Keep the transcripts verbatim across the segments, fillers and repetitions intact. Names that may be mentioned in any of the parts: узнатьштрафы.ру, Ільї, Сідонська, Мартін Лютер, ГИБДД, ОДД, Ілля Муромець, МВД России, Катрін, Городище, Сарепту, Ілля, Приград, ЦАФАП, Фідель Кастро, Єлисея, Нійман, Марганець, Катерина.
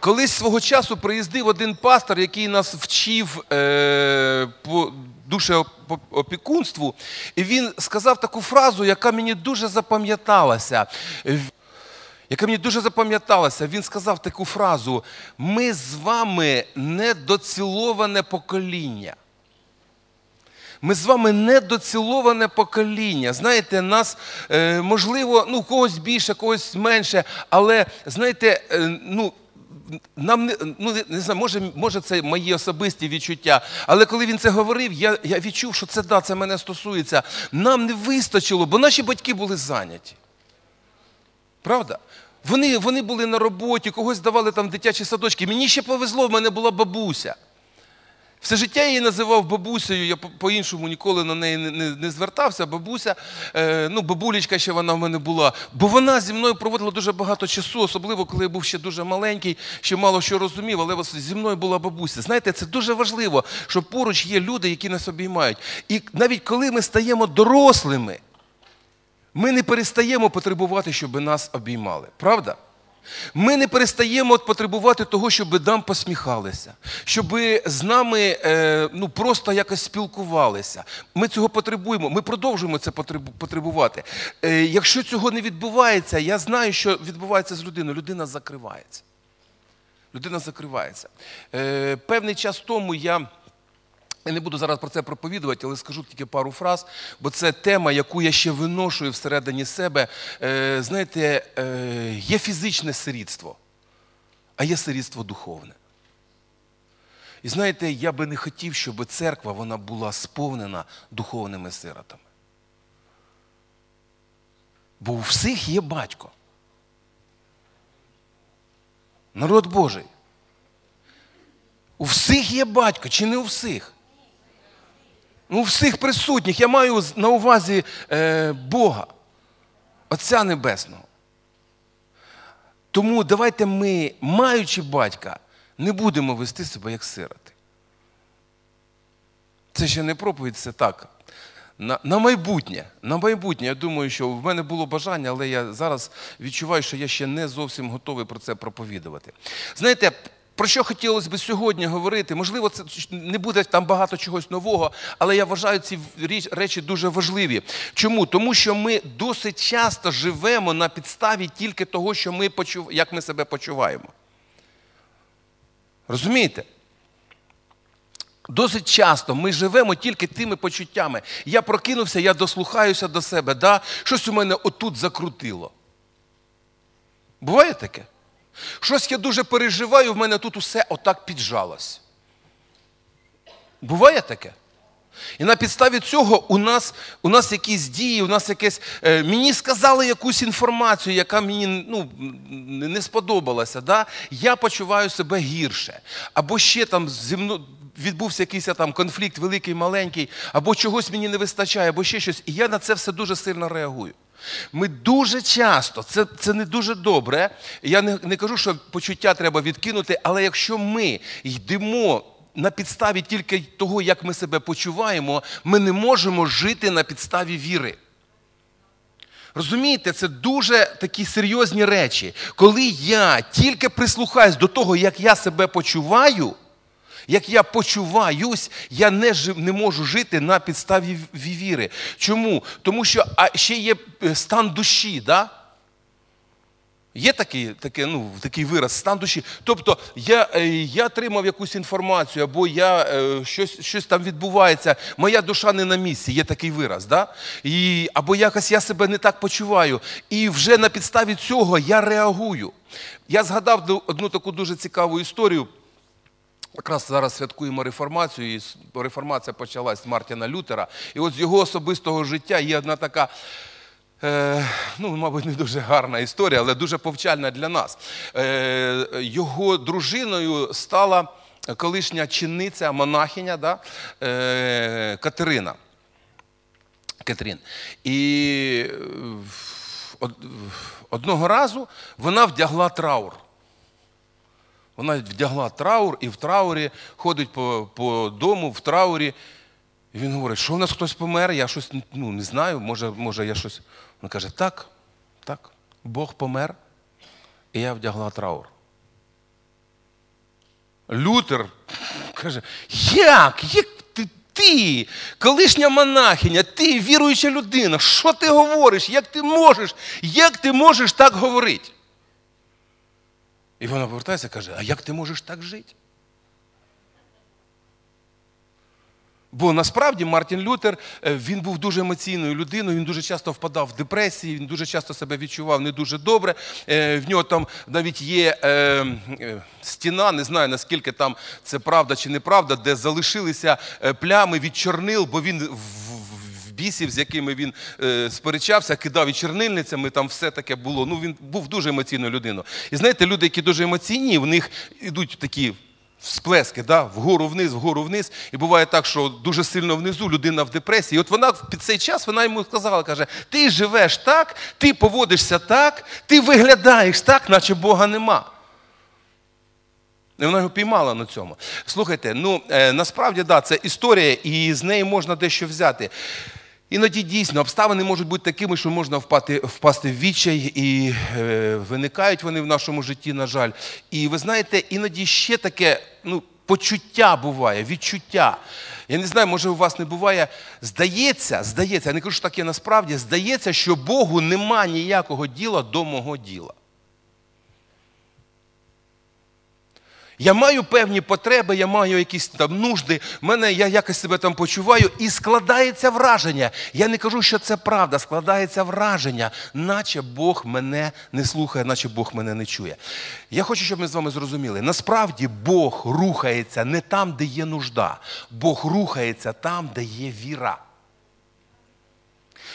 Колись свого часу приїздив один пастор, який нас вчив е, по душеопікунству, і він сказав таку фразу, яка мені дуже запам'яталася. Яка мені дуже запам'яталася. Він сказав таку фразу: "Ми з вами недоціловане покоління". Ми з вами недоціловане покоління. Знаєте, нас, можливо, ну, когось більше, когось менше, але, знаєте, ну, нам не, ну, не знаю, може, може це мої особисті відчуття, але коли він це говорив, я, я відчув, що це, да, це мене стосується. Нам не вистачило, бо наші батьки були зайняті. Правда? Вони, вони були на роботі, когось давали там дитячі садочки. Мені ще повезло, в мене була бабуся. Все життя я її називав бабусею, я по-іншому ніколи на неї не, не, не звертався. Бабуся, е, ну, бабулечка ще вона в мене була. Бо вона зі мною проводила дуже багато часу, особливо, коли я був ще дуже маленький, ще мало що розумів, але зі мною була бабуся. Знаєте, це дуже важливо, що поруч є люди, які нас обіймають. І навіть коли ми стаємо дорослими, ми не перестаємо потребувати, щоб нас обіймали. Правда? Ми не перестаємо потребувати того, щоб нам посміхалися, щоб з нами ну, просто якось спілкувалися. Ми цього потребуємо, ми продовжуємо це потребувати. Якщо цього не відбувається, я знаю, що відбувається з людиною, людина закривається. Людина закривається. Певний час тому я... Я не буду зараз про це проповідувати, але скажу тільки пару фраз, бо це тема, яку я ще виношую всередині себе. Е, знаєте, е, є фізичне сирітство, а є сирітство духовне. І знаєте, я би не хотів, щоб церква, вона була сповнена духовними сиротами. Бо у всіх є батько. Народ Божий. У всіх є батько, чи не у всіх? Ну, всіх присутніх. Я маю на увазі е, Бога, Отця Небесного. Тому давайте ми, маючи батька, не будемо вести себе як сироти. Це ще не проповідь, це так. На, на майбутнє, на майбутнє. Я думаю, що в мене було бажання, але я зараз відчуваю, що я ще не зовсім готовий про це проповідувати. Знаєте, про що хотілося б сьогодні говорити? Можливо, це не буде там багато чогось нового, але я вважаю ці речі дуже важливі. Чому? Тому що ми досить часто живемо на підставі тільки того, що ми почув... як ми себе почуваємо. Розумієте? Досить часто ми живемо тільки тими почуттями. Я прокинувся, я дослухаюся до себе, да? Щось у мене отут закрутило. Буває таке? Щось я дуже переживаю, в мене тут усе отак піджалось. Буває таке? І на підставі цього у нас, у нас якісь дії, у нас якесь... Е, мені сказали якусь інформацію, яка мені ну, не сподобалася. Да? Я почуваю себе гірше. Або ще там зі мною відбувся якийсь там конфлікт великий-маленький, або чогось мені не вистачає, або ще щось. І я на це все дуже сильно реагую. Ми дуже часто, це, це не дуже добре, я не, не кажу, що почуття треба відкинути, але якщо ми йдемо на підставі тільки того, як ми себе почуваємо, ми не можемо жити на підставі віри. Розумієте, це дуже такі серйозні речі. Коли я тільки прислухаюсь до того, як я себе почуваю, як я почуваюсь, я не, жив, не можу жити на підставі віри. Чому? Тому що а ще є стан душі, да? Є такий, такий, ну, такий вираз, стан душі. Тобто я, я отримав якусь інформацію, або я, щось, щось там відбувається, моя душа не на місці, є такий вираз. Да? І, або якось я себе не так почуваю. І вже на підставі цього я реагую. Я згадав одну таку дуже цікаву історію. Якраз зараз святкуємо реформацію, і реформація почалась з Мартіна Лютера. І от з його особистого життя є одна така, е, ну, мабуть, не дуже гарна історія, але дуже повчальна для нас. Е, його дружиною стала колишня чинниця, монахиня, да? е, Катерина. Катрін. І одного разу вона вдягла траур. Вона вдягла траур і в траурі ходить по, по дому, в траурі. І він говорить, що в нас хтось помер, я щось ну, не знаю, може, може я щось... Вона каже, так, так, Бог помер, і я вдягла траур. Лютер каже, як, як ти, ти, колишня монахиня, ти віруюча людина, що ти говориш, як ти можеш, як ти можеш так говорити? І вона повертається і каже, а як ти можеш так жити? Бо насправді Мартін Лютер, він був дуже емоційною людиною, він дуже часто впадав в депресії, він дуже часто себе відчував не дуже добре. В нього там навіть є стіна, не знаю, наскільки там це правда чи неправда, де залишилися плями від чорнил, бо він в бісі, з якими він сперечався, кидав і чорнильницями, там все таке було. Ну, він був дуже емоційною людиною. І знаєте, люди, які дуже емоційні, в них йдуть такі... всплески, да? Вгору-вниз, вгору-вниз. І буває так, що дуже сильно внизу людина в депресії. І от вона під цей час, вона йому сказала, каже, ти живеш так, ти поводишся так, ти виглядаєш так, наче Бога нема. І вона його піймала на цьому. Слухайте, ну, насправді, да, це історія, і з неї можна дещо взяти. Іноді дійсно обставини можуть бути такими, що можна впати, впасти в відчай, і е, виникають вони в нашому житті, на жаль. І ви знаєте, іноді ще таке, ну, почуття буває, відчуття. Я не знаю, може у вас не буває, здається, здається, я не кажу, що так є насправді, здається, що Богу нема ніякого діла до мого діла. Я маю певні потреби, я маю якісь там нужди, мене, я якось себе там почуваю, і складається враження. Я не кажу, що це правда, складається враження, наче Бог мене не слухає, наче Бог мене не чує. Я хочу, щоб ми з вами зрозуміли, насправді Бог рухається не там, де є нужда, Бог рухається там, де є віра.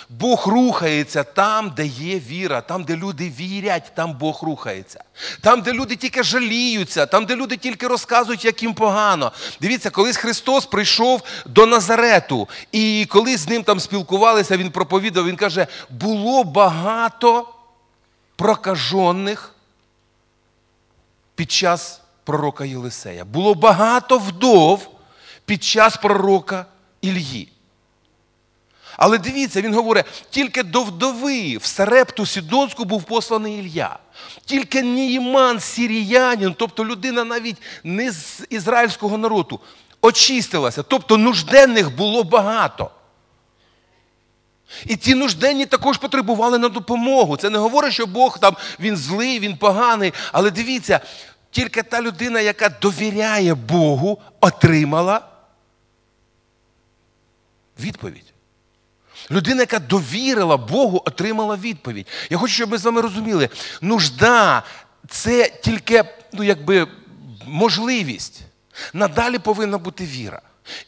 Бог рухається там, де є віра, там, де люди вірять, там Бог рухається. Там, де люди тільки жаліються, там, де люди тільки розказують, як їм погано. Дивіться, колись Христос прийшов до Назарету, і коли з ним там спілкувалися, він проповідав, він каже, було багато прокажених під час пророка Єлисея. Було багато вдов під час пророка Ільї. Але дивіться, він говорить, тільки до вдови в Сарепту Сідонську був посланий Ілля. Тільки Нійман, сіріянин, тобто людина навіть не з ізраїльського народу, очистилася. Тобто нужденних було багато. І ті нужденні також потребували на допомогу. Це не говорить, що Бог там, він злий, він поганий. Але дивіться, тільки та людина, яка довіряє Богу, отримала відповідь. Людина, яка довірила Богу, отримала відповідь. Я хочу, щоб ми з вами розуміли, нужда – це тільки, ну, якби, можливість. Надалі повинна бути віра.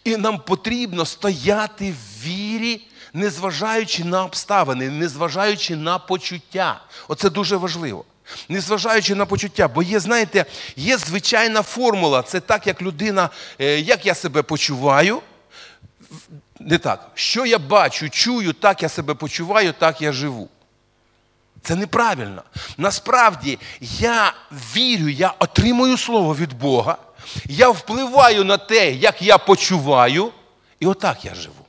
І нам потрібно стояти в вірі, незважаючи на обставини, незважаючи на почуття. Оце дуже важливо. Незважаючи на почуття, бо є, знаєте, є звичайна формула. Це так, як людина, як я себе почуваю, не так. Що я бачу, чую, так я себе почуваю, так я живу. Це неправильно. Насправді, я вірю, я отримую слово від Бога, я впливаю на те, як я почуваю, і отак я живу.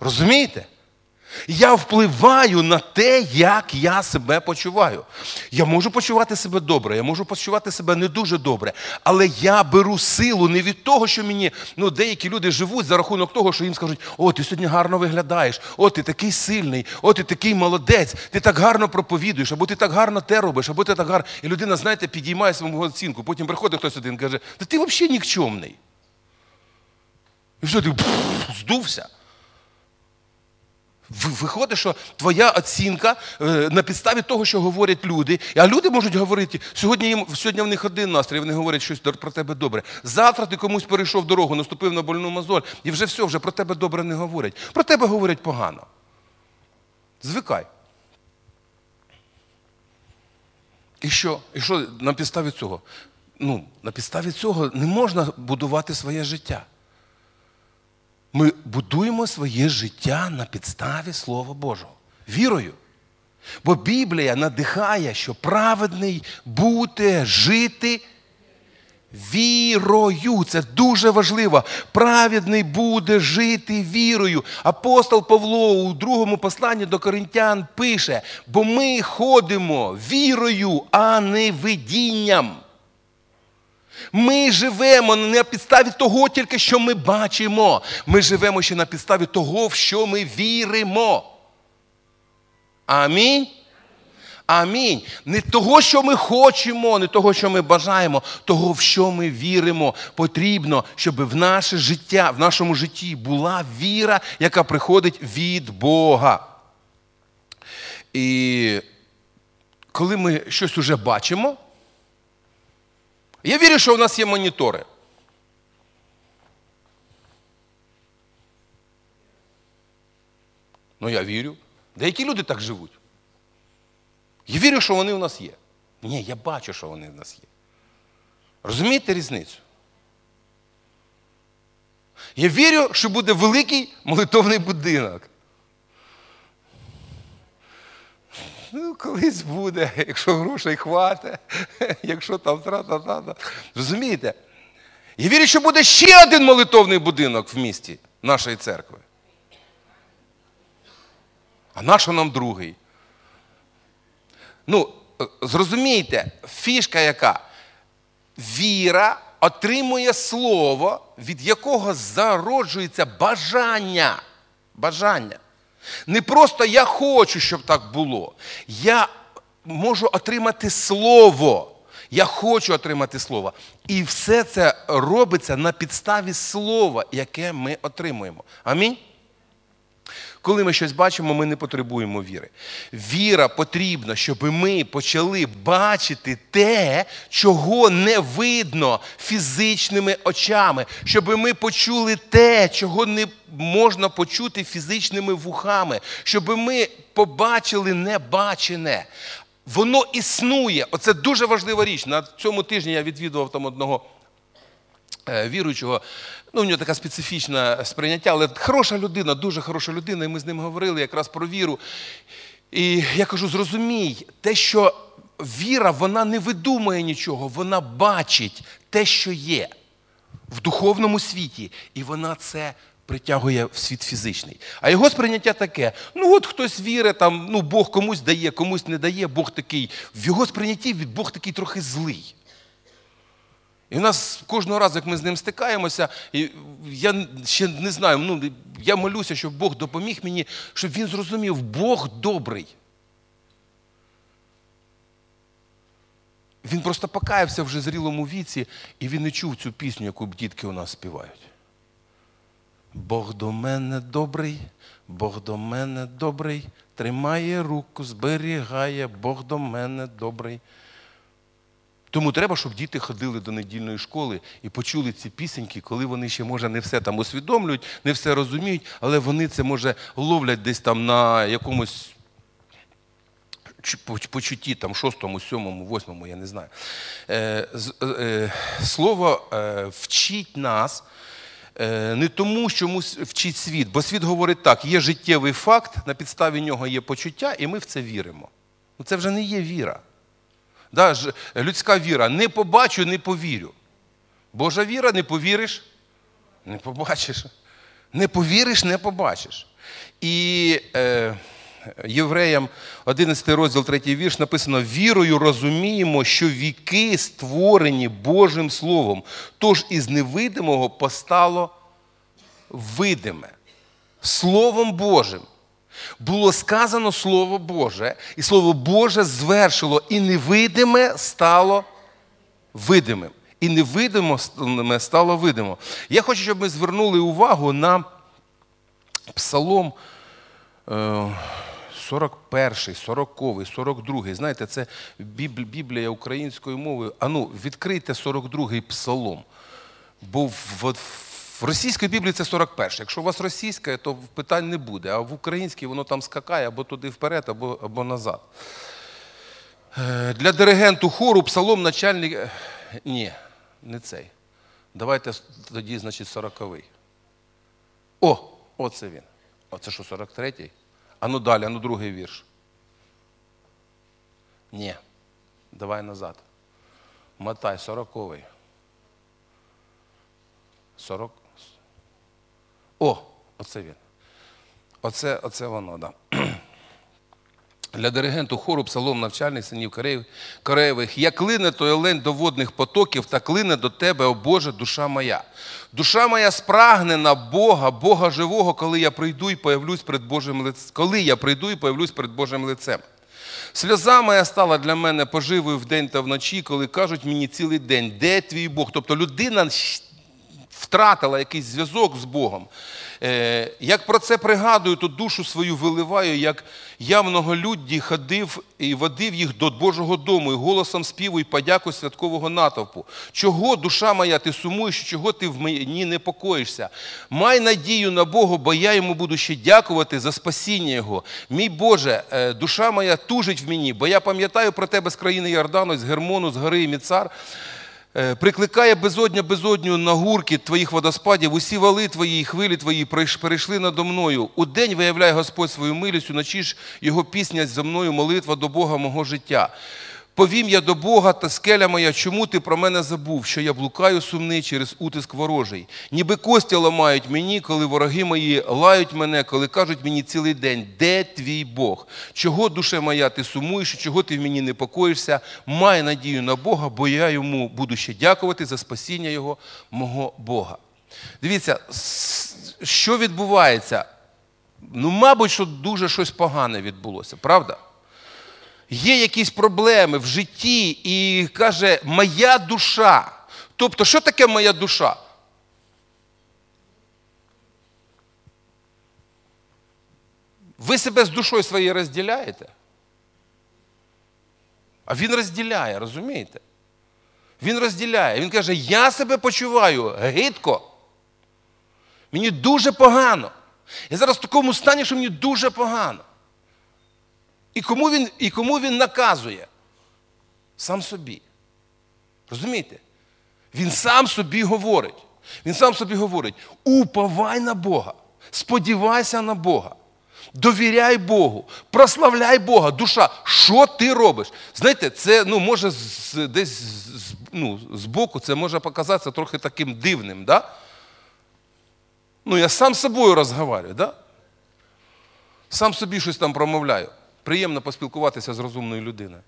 Розумієте? Я впливаю на те, як я себе почуваю. Я можу почувати себе добре, я можу почувати себе не дуже добре, але я беру силу не від того, що мені, ну, деякі люди живуть за рахунок того, що їм скажуть, о, ти сьогодні гарно виглядаєш, о, ти такий сильний, о, ти такий молодець, ти так гарно проповідуєш, або ти так гарно те робиш, або ти так гарно. І людина, знаєте, підіймає свою оцінку, потім приходить хтось один і каже, та ти взагалі нікчемний. І все, ти пф, здувся. Виходить, що твоя оцінка на підставі того, що говорять люди, а люди можуть говорити, сьогодні, їм, сьогодні в них один настрій, вони говорять щось про тебе добре. Завтра ти комусь перейшов дорогу, наступив на больну мозоль, і вже все, вже про тебе добре не говорять. Про тебе говорять погано. Звикай. І що? І що на підставі цього? Ну, на підставі цього не можна будувати своє життя. Ми будуємо своє життя на підставі Слова Божого. Вірою. Бо Біблія надихає, що праведний буде жити вірою. Це дуже важливо. Праведний буде жити вірою. Апостол Павло у другому посланні до Коринтян пише, бо ми ходимо вірою, а не видінням. Ми живемо не на підставі того тільки, що ми бачимо. Ми живемо ще на підставі того, в що ми віримо. Амінь? Амінь. Не того, що ми хочемо, не того, що ми бажаємо, того, в що ми віримо. Потрібно, щоб в наше життя, в нашому житті була віра, яка приходить від Бога. І коли ми щось уже бачимо, я вірю, що у нас є монітори. Ну, я вірю. Деякі люди так живуть. Я вірю, що вони у нас є. Ні, я бачу, що вони у нас є. Розумієте різницю? Я вірю, що буде великий молитовний будинок. Ну, колись буде, якщо грошей хватить, якщо там тра-та-та-та. Розумієте? Я вірю, що буде ще один молитовний будинок в місті нашої церкви. А нащо нам другий? Ну, зрозумійте, фішка яка? Віра отримує слово, від якого зароджується бажання. Бажання. Не просто я хочу, щоб так було. Я можу отримати слово. Я хочу отримати слово. І все це робиться на підставі слова, яке ми отримуємо. Амінь? Коли ми щось бачимо, ми не потребуємо віри. Віра потрібна, щоб ми почали бачити те, чого не видно фізичними очами. Щоб ми почули те, чого не можна почути фізичними вухами. Щоб ми побачили небачене. Воно існує. Оце дуже важлива річ. На цьому тижні я відвідував там одного віруючого, ну, у нього така специфічна сприйняття, але хороша людина, дуже хороша людина, і ми з ним говорили якраз про віру. І я кажу, зрозумій, те, що віра, вона не видумує нічого, вона бачить те, що є в духовному світі, і вона це притягує в світ фізичний. А його сприйняття таке, ну от хтось вірить, там, ну Бог комусь дає, комусь не дає, Бог такий, в його сприйнятті Бог такий трохи злий. І в нас кожного разу, як ми з ним стикаємося, і я ще не знаю, ну, я молюся, щоб Бог допоміг мені, щоб він зрозумів, Бог добрий. Він просто покаявся вже в зрілому віці, і він не чув цю пісню, яку дітки у нас співають. Бог до мене добрий, Бог до мене добрий, тримає руку, зберігає, Бог до мене добрий. Тому треба, щоб діти ходили до недільної школи і почули ці пісеньки, коли вони ще, може, не все там усвідомлюють, не все розуміють, але вони це, може, ловлять десь там на якомусь почутті, там, шостому, сьомому, восьмому, я не знаю. Слово вчить нас не тому, чому вчить світ, бо світ говорить так, є життєвий факт, на підставі нього є почуття, і ми в це віримо. Це вже не є віра. Да, людська віра. Не побачу, не повірю. Божа віра, не повіриш, не побачиш. Не повіриш, не побачиш. І е, Євреям одинадцятий розділ, третій вірш написано: «Вірою розуміємо, що віки створені Божим Словом, тож із невидимого постало видиме». Словом Божим. Було сказано Слово Боже, і Слово Боже звершило, і невидиме стало видимим. І невидиме стало видимо. Я хочу, щоб ми звернули увагу на Псалом сорок перший, сороковий, сорок другий. Знаєте, це Біблія українською мовою. А ну, відкрийте сорок другий Псалом, бо в... В російській Біблії це сорок перший. Якщо у вас російська, то питань не буде. А в українській воно там скакає або туди вперед, або, або назад. Для диригенту хору псалом начальник... Ні, не цей. Давайте тоді, значить, сороковий. О, оце він. Оце що, сорок третій? А ну далі, а ну другий вірш. Ні, давай назад. Мотай, сороковий. сорок. О, оце він. Оце, оце воно, да. для диригенту хору псалом навчальних синів Кореєвих. «Я клине той олень до водних потоків, та клине до тебе, о Боже, душа моя. Душа моя спрагнена Бога, Бога живого, коли я прийду і появлюсь перед Божим лицем. Коли я прийду і появлюсь перед Божим лицем. Сльоза моя стала для мене поживою вдень та вночі, коли кажуть мені цілий день, де твій Бог?» Тобто людина втратила якийсь зв'язок з Богом. Як про це пригадую, то душу свою виливаю, як я в многолюдді ходив і водив їх до Божого дому, і голосом співу, і подяку святкового натовпу. Чого, душа моя, ти сумуєш, чого ти в мені непокоїшся? Май надію на Бога, бо я йому буду ще дякувати за спасіння його. Мій Боже, душа моя тужить в мені, бо я пам'ятаю про тебе з країни Йордану, з Гермону, з гори Міцар. Прикликає безодня безодню на гуркіт твоїх водоспадів, усі вали твої і хвилі твої перейшли надо мною. Удень виявляє Господь свою милість, уночі ж його пісня за мною, молитва до Бога мого життя. Повім я до Бога, та скеля моя, чому ти про мене забув, що я блукаю сумний через утиск ворожий. Ніби кості ламають мені, коли вороги мої лають мене, коли кажуть мені цілий день, де твій Бог? Чого, душе моя, ти сумуєш, чого ти в мені непокоїшся? Май надію на Бога, бо я йому буду ще дякувати за спасіння його, мого Бога. Дивіться, що відбувається? Ну, мабуть, що дуже щось погане відбулося, правда? Є якісь проблеми в житті, і каже, моя душа. Тобто, що таке моя душа? Ви себе з душою своєю розділяєте? А він розділяє, розумієте? Він розділяє. Він каже, я себе почуваю гидко. Мені дуже погано. Я зараз в такому стані, що мені дуже погано. І кому він, і кому він наказує? Сам собі. Розумієте? Він сам собі говорить. Він сам собі говорить, уповай на Бога, сподівайся на Бога, довіряй Богу, прославляй Бога, душа, що ти робиш? Знаєте, це, ну, може, з, десь з, ну, з боку це може показатися трохи таким дивним, да? Ну, я сам з собою розмовляю, да? Сам собі щось там промовляю. Приємно поспілкуватися з розумною людиною.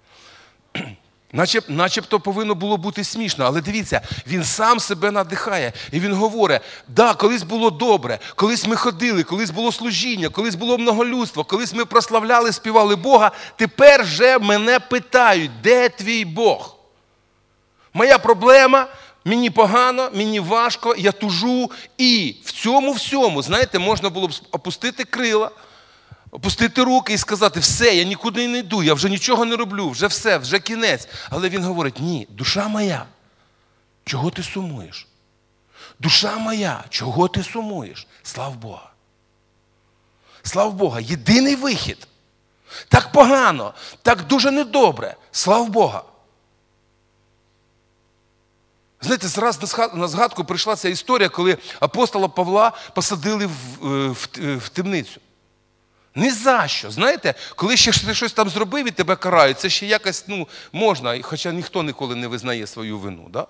Начеб, начебто повинно було бути смішно, але дивіться, він сам себе надихає. І він говорить, да, колись було добре, колись ми ходили, колись було служіння, колись було многолюдство, колись ми прославляли, співали Бога, тепер же мене питають, де твій Бог? Моя проблема, мені погано, мені важко, я тужу. І в цьому всьому, знаєте, можна було б опустити крила, опустити руки і сказати, все, я нікуди не йду, я вже нічого не роблю, вже все, вже кінець. Але він говорить, ні, душа моя, чого ти сумуєш? Душа моя, чого ти сумуєш? Слава Богу. Слава Богу, єдиний вихід. Так погано, так дуже недобре. Слава Богу. Знаєте, зараз на згадку прийшла ця історія, коли апостола Павла посадили в, в, в темницю. Ні за що. Знаєте, коли ще ти щось там зробив і тебе карають, це ще якось, ну, можна, хоча ніхто ніколи не визнає свою вину, да?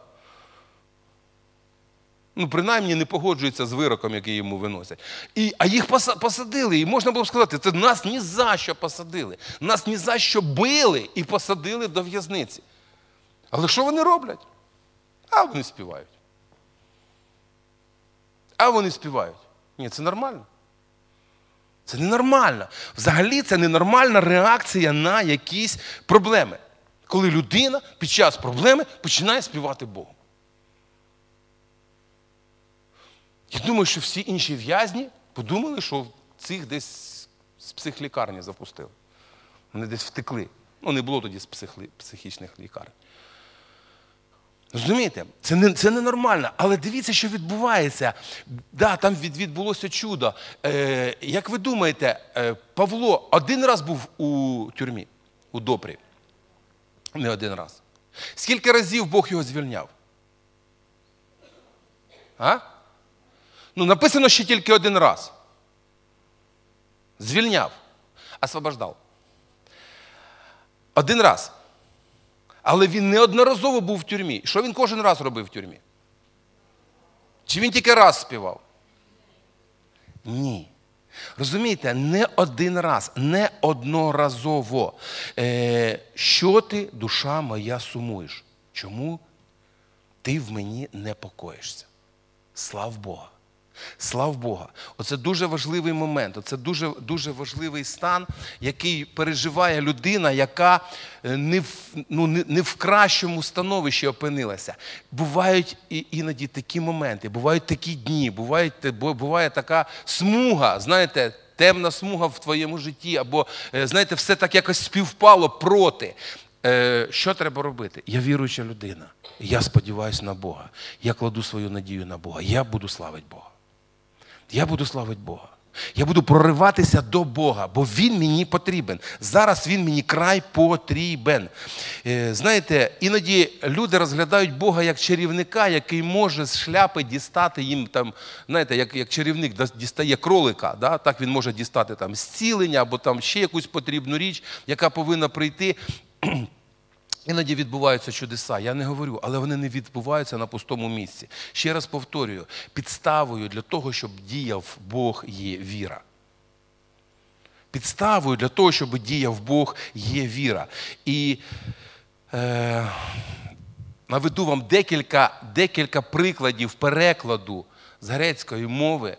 Ну, принаймні, не погоджується з вироком, який йому виносять. І, а їх посадили, і можна було б сказати, це нас ні за що посадили, нас ні за що били і посадили до в'язниці. Але що вони роблять? А вони співають. А вони співають. Ні, це нормально. Це ненормально. Взагалі це ненормальна реакція на якісь проблеми. Коли людина під час проблеми починає співати Богу. Я думаю, що всі інші в'язні подумали, що цих десь з психлікарні запустили. Вони десь втекли. Ну, не було тоді з психли... психічних лікарень. Розумієте? Це не, це ненормально. Але дивіться, що відбувається. Да, там від, відбулося чудо. Е, як ви думаєте, е, Павло один раз був у тюрмі, у допрі? Не один раз. Скільки разів Бог його звільняв? А? Ну, написано, що тільки один раз. Звільняв. Освобождав. Один раз. Але він неодноразово був в тюрмі. Що він кожен раз робив в тюрмі? Чи він тільки раз співав? Ні. Розумієте, не один раз, не одноразово. Що ти, душа моя, сумуєш? Чому ти в мені не покоїшся? Слава Богу. Слава Богу. Оце дуже важливий момент, оце дуже, дуже важливий стан, який переживає людина, яка не в, ну, не, не в кращому становищі опинилася. Бувають іноді такі моменти, бувають такі дні, буває, буває така смуга, знаєте, темна смуга в твоєму житті, або, знаєте, все так якось співпало проти. Що треба робити? Я віруюча людина, я сподіваюся на Бога, я кладу свою надію на Бога, я буду славити Бога. Я буду славити Бога. Я буду прориватися до Бога, бо Він мені потрібен. Зараз Він мені край потрібен. Знаєте, іноді люди розглядають Бога як чарівника, який може з шляпи дістати їм, там, знаєте, як, як чарівник дістає кролика, да? Так він може дістати там зцілення або там ще якусь потрібну річ, яка повинна прийти. Іноді відбуваються чудеса, я не говорю, але вони не відбуваються на пустому місці. Ще раз повторюю, підставою для того, щоб діяв Бог, є віра. Підставою для того, щоб діяв Бог, є віра. І е, наведу вам декілька, декілька прикладів перекладу з грецької мови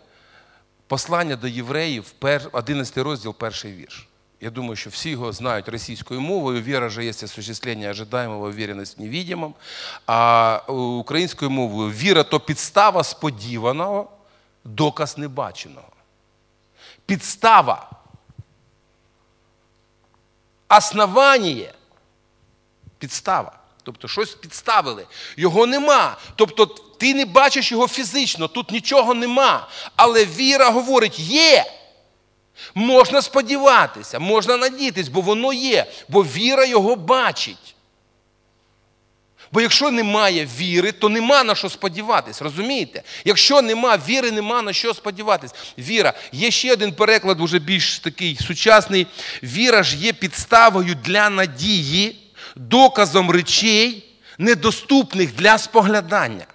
послання до євреїв, одинадцятий розділ, перший вірш. Я думаю, що всі його знають російською мовою. Віра же є осуществлення ожидаємого, уверенность в невидимом. А українською мовою віра – то підстава сподіваного, доказ небаченого. Підстава. Основання. Підстава. Тобто щось підставили. Його нема. Тобто ти не бачиш його фізично, тут нічого нема. Але віра говорить – є. Можна сподіватися, можна надіятись, бо воно є, бо віра його бачить. Бо якщо немає віри, то нема на що сподіватись, розумієте? Якщо нема віри, нема на що сподіватись. Віра. Є ще один переклад, уже більш такий сучасний. Віра ж є підставою для надії, доказом речей, недоступних для споглядання.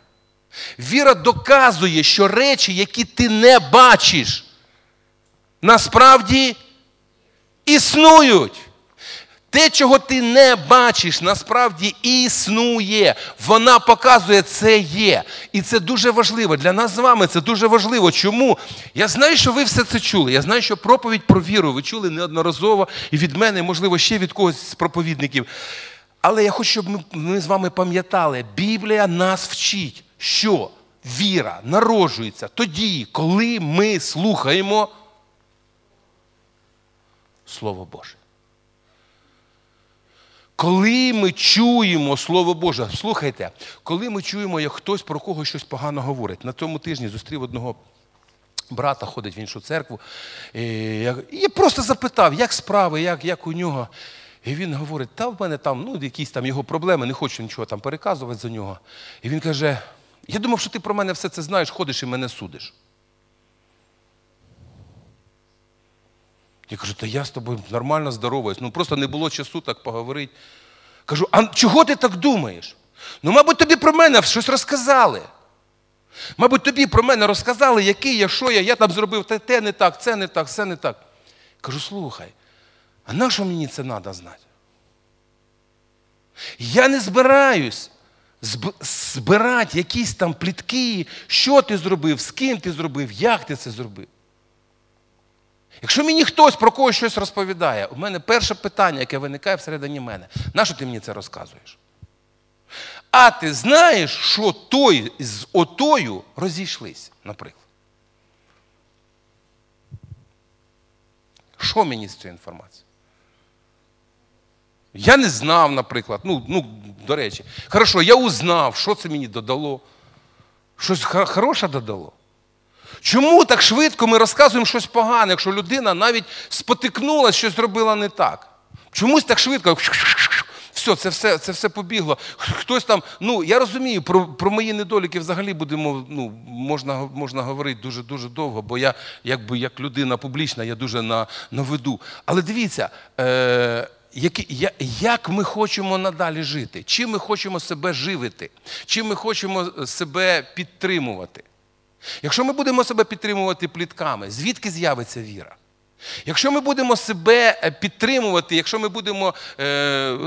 Віра доказує, що речі, які ти не бачиш, насправді існують. Те, чого ти не бачиш, насправді існує. Вона показує, це є. І це дуже важливо. Для нас з вами це дуже важливо. Чому? Я знаю, що ви все це чули. Я знаю, що проповідь про віру ви чули неодноразово. І від мене, можливо, ще від когось з проповідників. Але я хочу, щоб ми, ми з вами пам'ятали. Біблія нас вчить, що віра народжується тоді, коли ми слухаємо Слово Боже. Коли ми чуємо Слово Боже, слухайте, коли ми чуємо, як хтось про кого щось погано говорить. На цьому тижні зустрів одного брата, ходить в іншу церкву, і просто запитав, як справи, як, як у нього. І він говорить, та в мене там, ну, якісь там його проблеми, не хочу нічого там переказувати за нього. І він каже, я думав, що ти про мене все це знаєш, ходиш і мене судиш. Я кажу, та я з тобою нормально здороваюсь, ну просто не було часу так поговорити. Кажу, а чого ти так думаєш? Ну, мабуть, тобі про мене щось розказали. Мабуть, тобі про мене розказали, який я, що я, я там зробив, те, те не так, це не так, це не так. Кажу, слухай, а на що мені це треба знати? Я не збираюсь збирати якісь там плітки, що ти зробив, з ким ти зробив, як ти це зробив. Якщо мені хтось про когось щось розповідає, у мене перше питання, яке виникає всередині мене. Нащо ти мені це розказуєш? А ти знаєш, що той з отою розійшлись, наприклад? Що мені з цією інформацією? Я не знав, наприклад. Ну, ну до речі. Хорошо, я узнав, що це мені додало. Щось хороше додало. Чому так швидко ми розказуємо щось погане, якщо людина навіть спотикнулася, щось зробила не так? Чомусь так швидко, все, це все, це все побігло. Хтось там, ну, я розумію, про, про мої недоліки взагалі будемо, ну, можна, можна говорити дуже-дуже довго, бо я, якби, як людина публічна, я дуже на, на виду. Але дивіться, е- Які, як ми хочемо надалі жити? Чим ми хочемо себе живити? Чим ми хочемо себе підтримувати? Якщо ми будемо себе підтримувати плітками, звідки з'явиться віра? Якщо ми будемо себе підтримувати, якщо ми будемо е,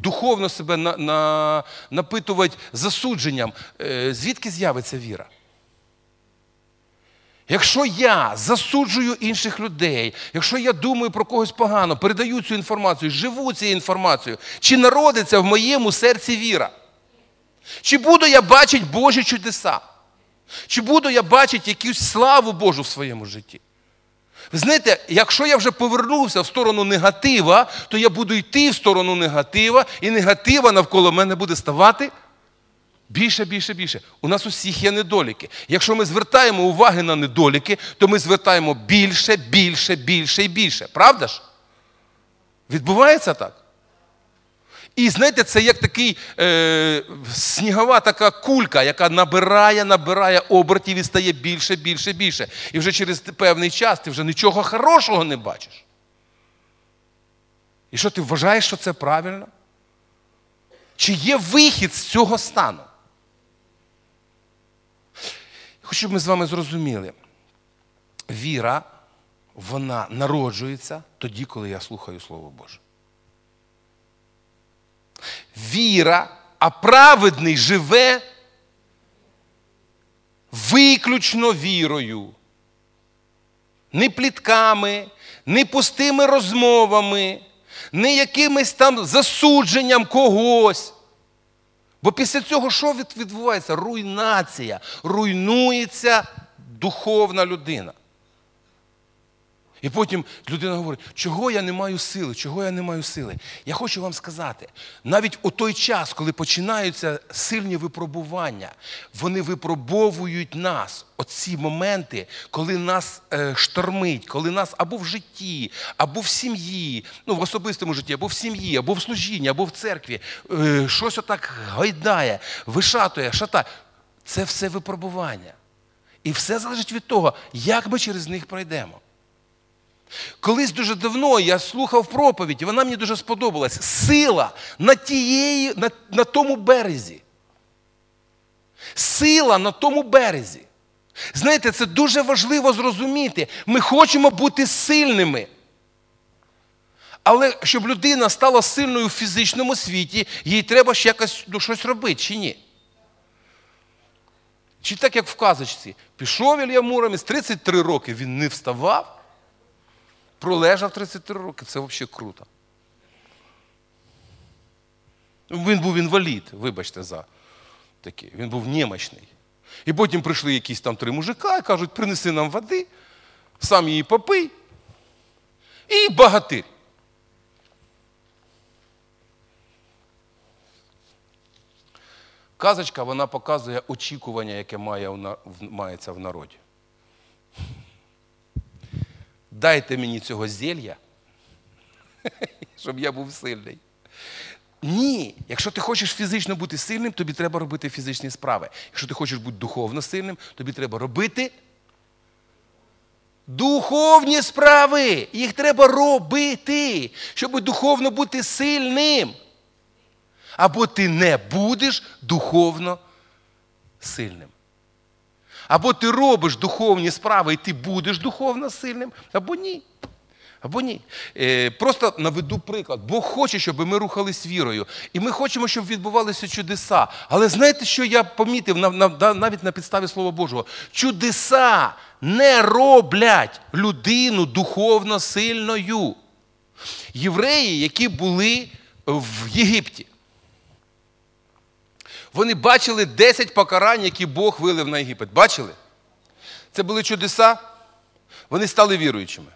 духовно себе на, на, напитувати засудженням, е, звідки з'явиться віра? Якщо я засуджую інших людей, якщо я думаю про когось погано, передаю цю інформацію, живу цією інформацією, чи народиться в моєму серці віра? Чи буду я бачити Божі чудеса? Чи буду я бачити якусь славу Божу в своєму житті? Ви знаєте, якщо я вже повернувся в сторону негатива, то я буду йти в сторону негатива, і негатива навколо мене буде ставати більше, більше, більше. У нас усіх є недоліки. Якщо ми звертаємо уваги на недоліки, то ми звертаємо більше, більше, більше і більше. Правда ж? Відбувається так? І, знаєте, це як такий е, снігова така кулька, яка набирає, набирає обертів і стає більше, більше, більше. І вже через певний час ти вже нічого хорошого не бачиш. І що, ти вважаєш, що це правильно? Чи є вихід з цього стану? Хочу, щоб ми з вами зрозуміли. Віра, вона народжується тоді, коли я слухаю Слово Боже. Віра, а праведний живе виключно вірою. Не плітками, не пустими розмовами, не якимось там засудженням когось. Бо після цього що відбувається? Руйнація. Руйнується духовна людина. І потім людина говорить, чого я не маю сили, чого я не маю сили. Я хочу вам сказати, навіть у той час, коли починаються сильні випробування, вони випробовують нас. Оці моменти, коли нас е, штормить, коли нас або в житті, або в сім'ї, ну в особистому житті, або в сім'ї, або в служінні, або в церкві, е, щось отак гайдає, вишатує, шатає. Це все випробування. І все залежить від того, як ми через них пройдемо. Колись дуже давно я слухав проповідь, і вона мені дуже сподобалась. Сила на, тієї, на, на тому березі. Сила на тому березі. Знаєте, це дуже важливо зрозуміти. Ми хочемо бути сильними. Але щоб людина стала сильною в фізичному світі, їй треба ще якось, ну, щось робити, чи ні? Чи так, як в казочці. Пішов Ілля Муромець, тридцять три роки він не вставав, пролежав тридцять три роки, це взагалі круто. Він був інвалід, вибачте за таке, він був німечний. І потім прийшли якісь там три мужика і кажуть, принеси нам води, сам її попий і багатир. Казочка, вона показує очікування, яке має, мається в народі. Дайте мені цього зелья, щоб я був сильний. Ні, якщо ти хочеш фізично бути сильним, тобі треба робити фізичні справи. Якщо ти хочеш бути духовно сильним, тобі треба робити духовні справи. Їх треба робити, щоб духовно бути сильним. Або ти не будеш духовно сильним. Або ти робиш духовні справи, і ти будеш духовно сильним, або ні. Або ні. Просто наведу приклад. Бог хоче, щоб ми рухались вірою. І ми хочемо, щоб відбувалися чудеса. Але знаєте, що я помітив навіть на підставі Слова Божого? Чудеса не роблять людину духовно сильною. Євреї, які були в Єгипті, вони бачили десять покарань, які Бог вилив на Єгипет. Бачили? Це були чудеса. Вони стали віруючими.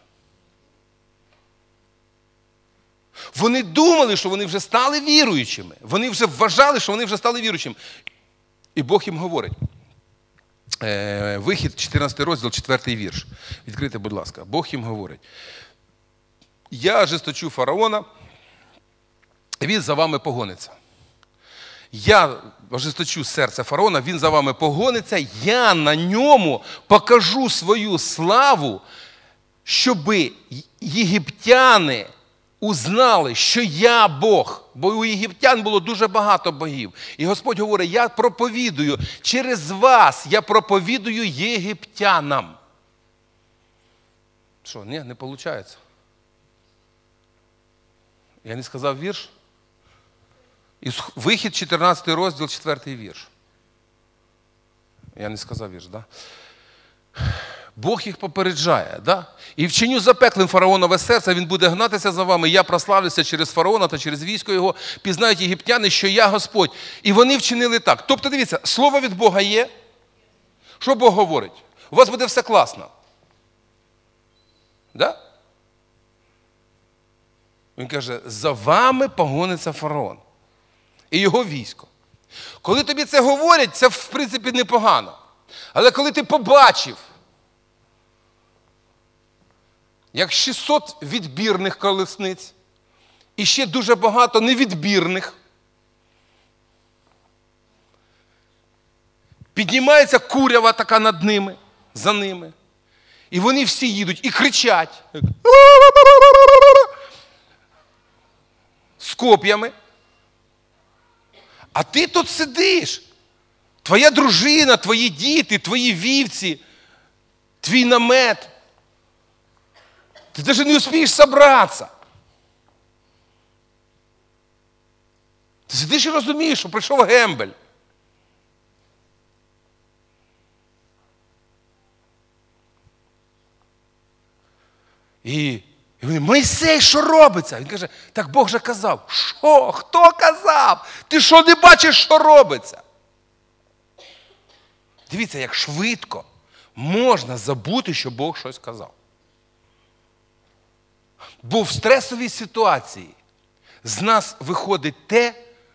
Вони думали, що вони вже стали віруючими. Вони вже вважали, що вони вже стали віруючими. І Бог їм говорить. Вихід, чотирнадцятий розділ, четвертий вірш. Відкрийте, будь ласка. Бог їм говорить. Я ожесточу фараона, він за вами погониться. Я ожесточу серце фараона, він за вами погониться, я на ньому покажу свою славу, щоби єгиптяни узнали, що я Бог. Бо у єгиптян було дуже багато богів. І Господь говорить, я проповідую, через вас я проповідую єгиптянам. Що, ні, не виходить? Я не сказав вірш? Вихід, чотирнадцятий розділ, четвертий вірш. Я не сказав вірш, да? Бог їх попереджає, да? І вчиню запеклим фараонове серце, він буде гнатися за вами, я прославлюся через фараона та через військо його, пізнають єгиптяни, що я Господь. І вони вчинили так. Тобто, дивіться, слово від Бога є. Що Бог говорить? У вас буде все класно. Да? Він каже, за вами погониться фараон і його військо. Коли тобі це говорять, це, в принципі, непогано. Але коли ти побачив, як шістсот відбірних колесниць і ще дуже багато невідбірних, піднімається курява така над ними, за ними, і вони всі їдуть і кричать з коп'ями, а ти тут сидиш. Твоя дружина, твої діти, твої вівці, твій намет. Ти навіть не успієш зібратися. Ти сидиш і розумієш, що прийшов Гембель. І, і вони, Мойсей, що робиться? Він каже, так Бог же казав. Що? Хто казав? Ти що не бачиш, що робиться? Дивіться, як швидко можна забути, що Бог щось казав. Бо в стресовій ситуації з нас виходить те,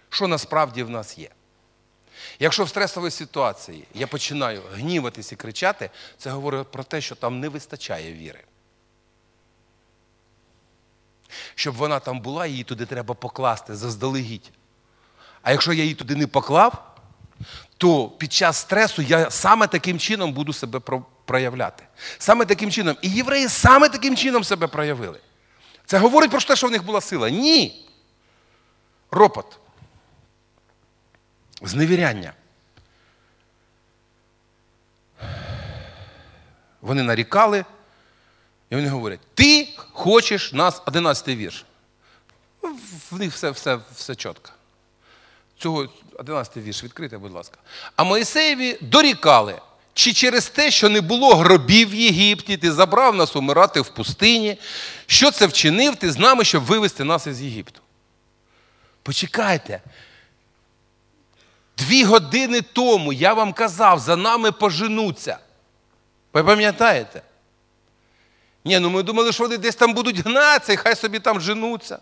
що насправді в нас є. Якщо в стресовій ситуації я починаю гніватись і кричати, це говорить про те, що там не вистачає віри. Щоб вона там була, її туди треба покласти заздалегідь. А якщо я її туди не поклав, то під час стресу я саме таким чином буду себе проявляти. Саме таким чином. І євреї саме таким чином себе проявили. Це говорить про те, що в них була сила. Ні. Ропот. Зневіряння. Вони нарікали, і вони говорять, ти хочеш нас, одинадцятий вірш. В них все, все, все чітко. Цього одинадцятий вірш відкрите, будь ласка. А Мойсеєві дорікали, чи через те, що не було гробів в Єгипті, ти забрав нас умирати в пустині, що це вчинив ти з нами, щоб вивести нас із Єгипту. Почекайте. Дві години тому я вам казав, за нами поженуться. Ви пам'ятаєте? Ні, ну ми думали, що вони десь там будуть гнатися, і хай собі там женуться.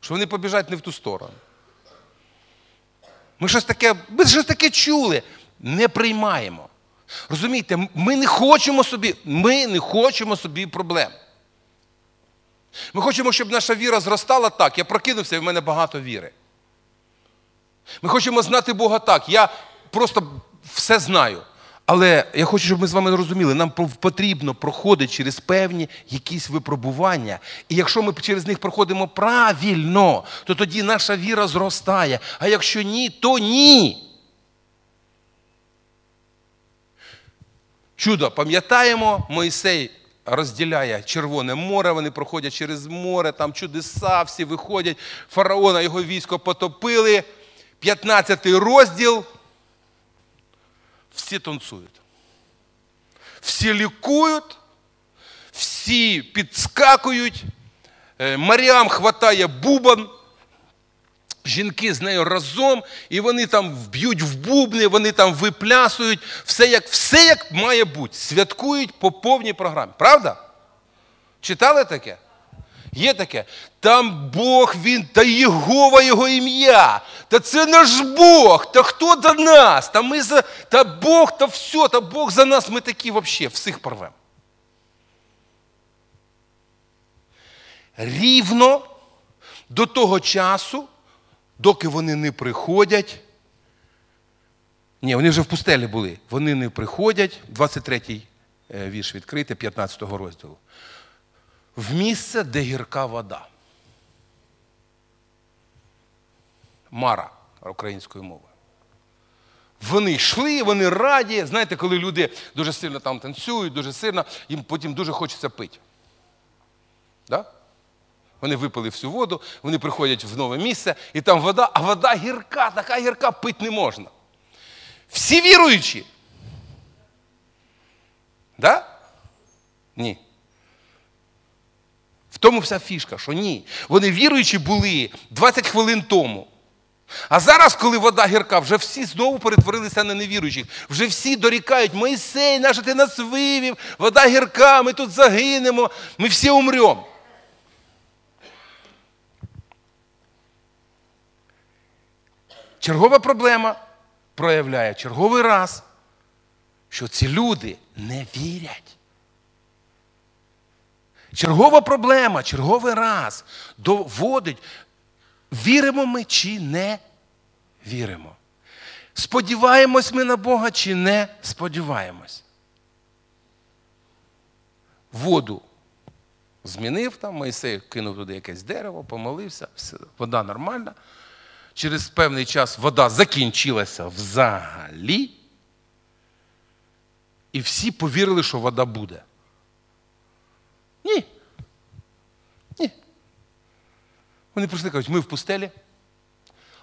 Що вони побіжать не в ту сторону. Ми щось таке, ми щось таке чули. Не приймаємо. Розумієте, ми не хочемо собі, ми не хочемо собі проблем. Ми хочемо, щоб наша віра зростала так. Я прокинувся, і в мене багато віри. Ми хочемо знати Бога так. Я просто все знаю. Але я хочу, щоб ми з вами розуміли, нам потрібно проходити через певні якісь випробування. І якщо ми через них проходимо правильно, то тоді наша віра зростає. А якщо ні, то ні. Чудо, пам'ятаємо, Мойсей розділяє Червоне море, вони проходять через море, там чудеса, всі виходять, фараона, його військо потопили. п'ятнадцятий розділ. Всі танцюють, всі лікують, всі підскакують, Маріам хватає бубон, жінки з нею разом, і вони там б'ють в бубни, вони там виплясують, все як, все як має бути, святкують по повній програмі. Правда? Читали таке? Є таке? Там Бог, він, та Єгова його ім'я, та це наш Бог, та хто до нас, та ми за, та Бог, та все, та Бог за нас, ми такі вообще, всіх порвемо. Рівно до того часу, доки вони не приходять, ні, вони вже в пустелі були, вони не приходять, двадцять третій вірш відкрити, п'ятнадцятого розділу. в місце, де гірка вода. Мара українською мовою. Вони йшли, вони раді. Знаєте, коли люди дуже сильно там танцюють, дуже сильно, їм потім дуже хочеться пити. Да? Вони випили всю воду, вони приходять в нове місце, і там вода, а вода гірка, така гірка, пити не можна. Всі віруючі. Да? Ні. В тому вся фішка, що ні. Вони віруючі були двадцять хвилин тому. А зараз, коли вода гірка, вже всі знову перетворилися на невіруючих. Вже всі дорікають: Мойсей, нащо ти нас вивів? Вода гірка, ми тут загинемо, ми всі умремо. Чергова проблема проявляє черговий раз, що ці люди не вірять. Чергова проблема, черговий раз доводить, віримо ми чи не віримо. Сподіваємось ми на Бога чи не сподіваємось. Воду змінив там, Мойсей кинув туди якесь дерево, помолився, все, вода нормальна. Через певний час вода закінчилася взагалі. І всі повірили, що вода буде. Ні. Ні. Вони прийшли, кажуть: ми в пустелі.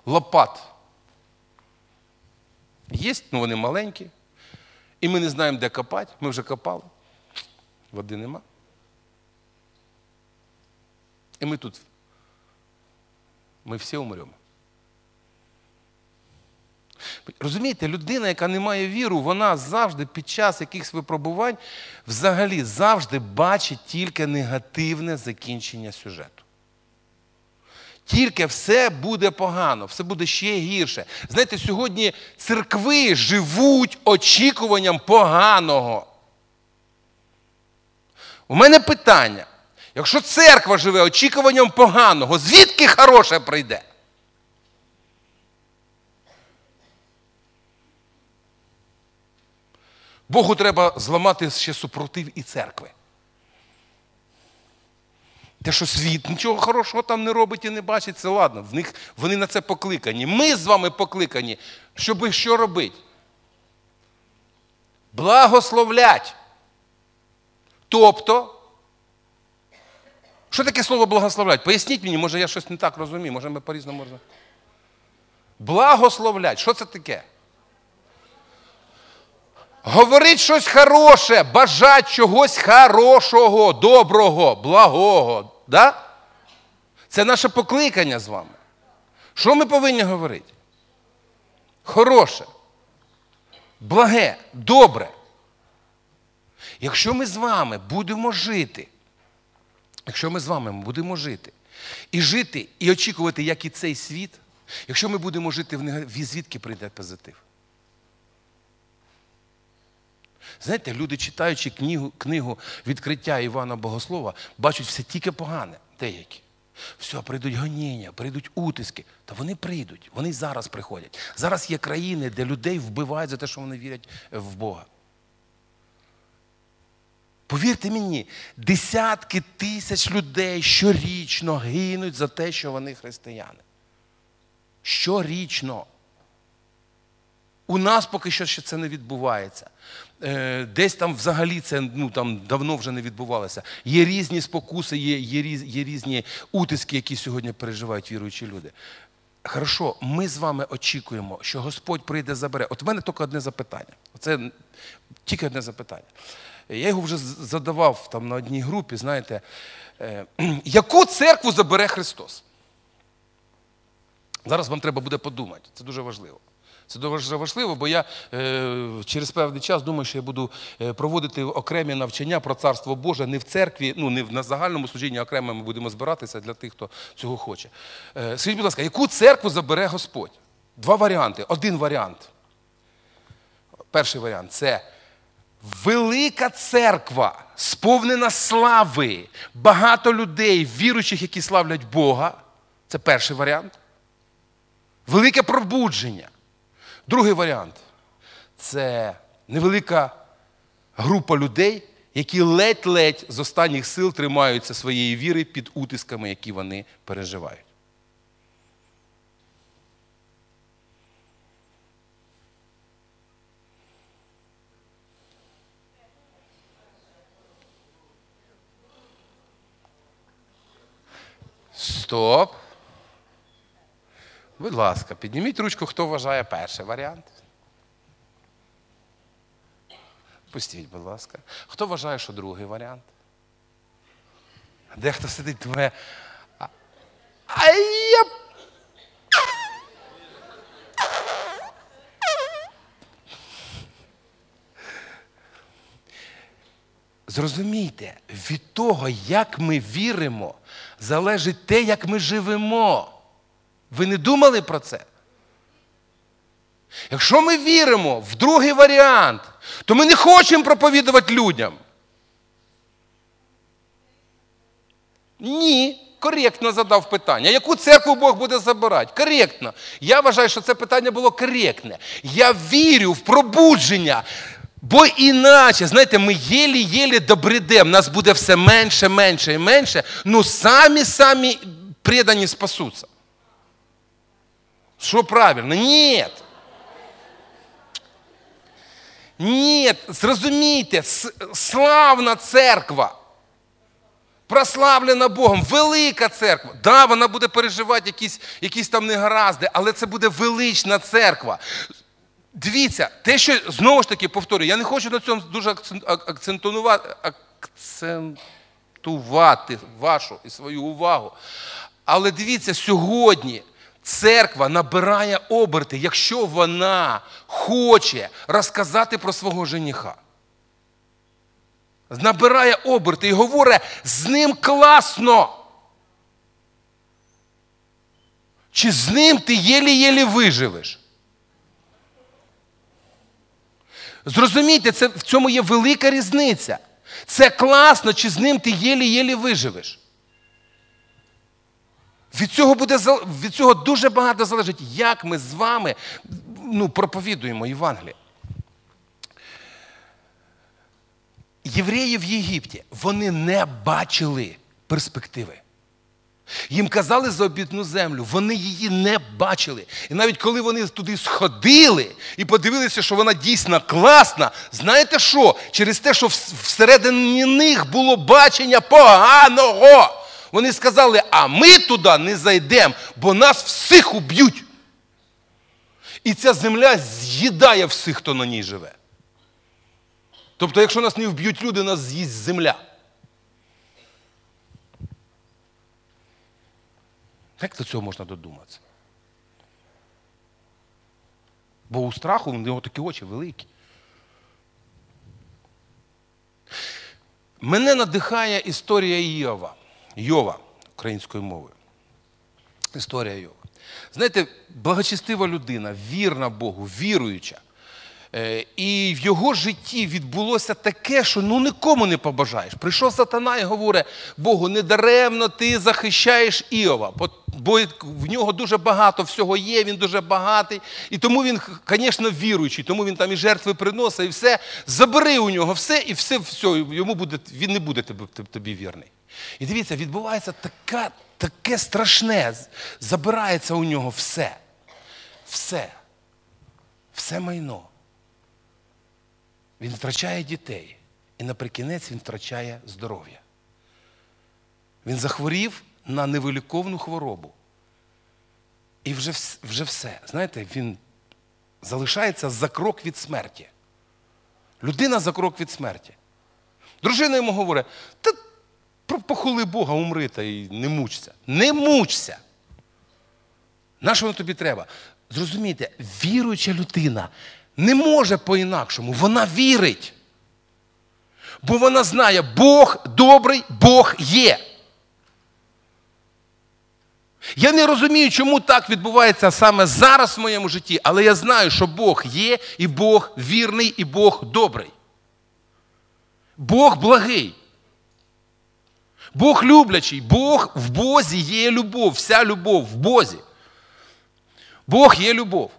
Лопат є, ну вони маленькі. І ми не знаємо, де копати. Ми вже копали. Води нема. І ми тут. Ми всі умремо. Розумієте, людина, яка не має віру, вона завжди під час якихось випробувань взагалі завжди бачить тільки негативне закінчення сюжету. Тільки все буде погано, все буде ще гірше. Знаєте, сьогодні церкви живуть очікуванням поганого. У мене питання. Якщо церква живе очікуванням поганого, звідки хороше прийде? Богу треба зламати ще супротив і церкви. Те, що світ нічого хорошого там не робить і не бачить, це ладно, в них, вони на це покликані. Ми з вами покликані, щоби що робити? Благословлять. Тобто, що таке слово благословлять? Поясніть мені, може я щось не так розумію, може ми по-різному можна. Благословлять, що це таке? Говорить щось хороше, бажать чогось хорошого, доброго, благого. Да? Це наше покликання з вами. Що ми повинні говорити? Хороше, благе, добре. Якщо ми з вами будемо жити, якщо ми з вами будемо жити, і жити, і очікувати, як і цей світ, якщо ми будемо жити в негативі, звідки прийде позитив? Знаєте, люди, читаючи книгу, книгу «Відкриття Івана Богослова», бачать все тільки погане, деякі. Все, прийдуть гоніння, прийдуть утиски. Та вони прийдуть, вони зараз приходять. Зараз є країни, де людей вбивають за те, що вони вірять в Бога. Повірте мені, десятки тисяч людей щорічно гинуть за те, що вони християни. Щорічно. У нас поки що ще це не відбувається. Десь там взагалі це ну, там давно вже не відбувалося. Є різні спокуси, є, є, є різні утиски, які сьогодні переживають віруючі люди. Хорошо, ми з вами очікуємо, що Господь прийде, забере. От в мене тільки одне запитання. Це тільки одне запитання. Я його вже задавав там на одній групі, знаєте. Яку церкву забере Христос? Зараз вам треба буде подумати, це дуже важливо. Це дуже важливо, бо я е, через певний час думаю, що я буду проводити окремі навчання про Царство Боже не в церкві, ну не на загальному служінні, окремо ми будемо збиратися для тих, хто цього хоче. Е, скажіть, будь ласка, яку церкву забере Господь? Два варіанти. Один варіант. Перший варіант – це велика церква, сповнена слави, багато людей, віруючих, які славлять Бога. Це перший варіант. Велике пробудження. Другий варіант – це невелика група людей, які ледь-ледь з останніх сил тримаються своєї віри під утисками, які вони переживають. Стоп. Будь ласка, підніміть ручку, хто вважає перший варіант. Пустіть, будь ласка. Хто вважає, що другий варіант? Дехто сидить, думає, а, а я... Зрозумійте, від того, як ми віримо, залежить те, як ми живемо. Ви не думали про це? Якщо ми віримо в другий варіант, то ми не хочемо проповідувати людям. Ні, коректно задав питання. Яку церкву Бог буде забирати? Коректно. Я вважаю, що це питання було коректне. Я вірю в пробудження. Бо іначе, знаєте, ми єлі-єлі добридемо, нас буде все менше, менше і менше, ну самі-самі предані спасуться. Що правильно? Ні. Ні, зрозумійте, славна церква, прославлена Богом, велика церква. Да, вона буде переживати якісь, якісь там негаразди, але це буде велична церква. Дивіться, те, що, знову ж таки, повторюю, я не хочу на цьому дуже акцентувати, акцентувати вашу і свою увагу. Але дивіться, сьогодні церква набирає оберти, якщо вона хоче розказати про свого жениха. Набирає оберти і говорить, з ним класно. Чи з ним ти єлі-єлі виживеш? Зрозумійте, це, в цьому є велика різниця. Це класно, чи з ним ти єлі-єлі виживеш. Від цього, буде, від цього дуже багато залежить, як ми з вами ну, проповідуємо Євангеліє. Євреї в Єгипті, вони не бачили перспективи. Їм казали за обітну землю, вони її не бачили. І навіть коли вони туди сходили і подивилися, що вона дійсно класна, знаєте що? Через те, що всередині них було бачення поганого. Вони сказали, а ми туди не зайдемо, бо нас всіх уб'ють. І ця земля з'їдає всіх, хто на ній живе. Тобто, якщо нас не вб'ють люди, нас з'їсть земля. Як до цього можна додуматися? Бо у страху в нього такі очі великі. Мене надихає історія Йова. Йова, українською мовою. Історія Йова. Знаєте, благочестива людина, вірна Богу, віруюча. І в його житті відбулося таке, що ну нікому не побажаєш. Прийшов сатана і говорить, Богу, недаремно ти захищаєш Іова, бо в нього дуже багато всього є, він дуже багатий. І тому він, звісно, віруючий, тому він там і жертви приносить, і все. Забери у нього все, і все, все йому буде, він не буде тобі, тобі вірний. І дивіться, відбувається така, таке страшне, забирається у нього все. Все. Все майно. Він втрачає дітей. І наприкінець він втрачає здоров'я. Він захворів на невиліковну хворобу. І вже, вже все. Знаєте, він залишається за крок від смерті. Людина за крок від смерті. Дружина йому говорить, та похули Бога, умри та й не мучся. Не мучся! На що воно тобі треба? Зрозумійте, віруюча людина не може по-інакшому, вона вірить. Бо вона знає, Бог добрий, Бог є. Я не розумію, чому так відбувається саме зараз в моєму житті, але я знаю, що Бог є, і Бог вірний, і Бог добрий. Бог благий. Бог люблячий. Бог в Бозі є любов. Вся любов в Бозі. Бог є любов.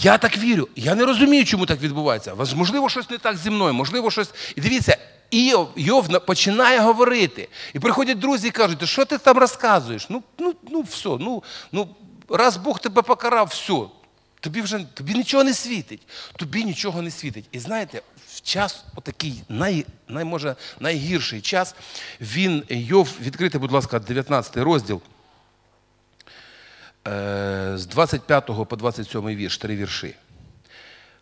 Я так вірю. Я не розумію, чому так відбувається. Можливо, щось не так зі мною, можливо, щось... І дивіться, Іов, Іов починає говорити. І приходять друзі і кажуть, що ти там розказуєш? Ну, ну, ну все, ну, ну, раз Бог тебе покарав, все. Тобі вже тобі нічого не світить. Тобі нічого не світить. І знаєте, в час отакий, най, най, може, найгірший час, він, Йов, відкрити, будь ласка, дев'ятнадцятий розділ, з двадцять п'ятого по двадцять сьомий вірш, три вірші.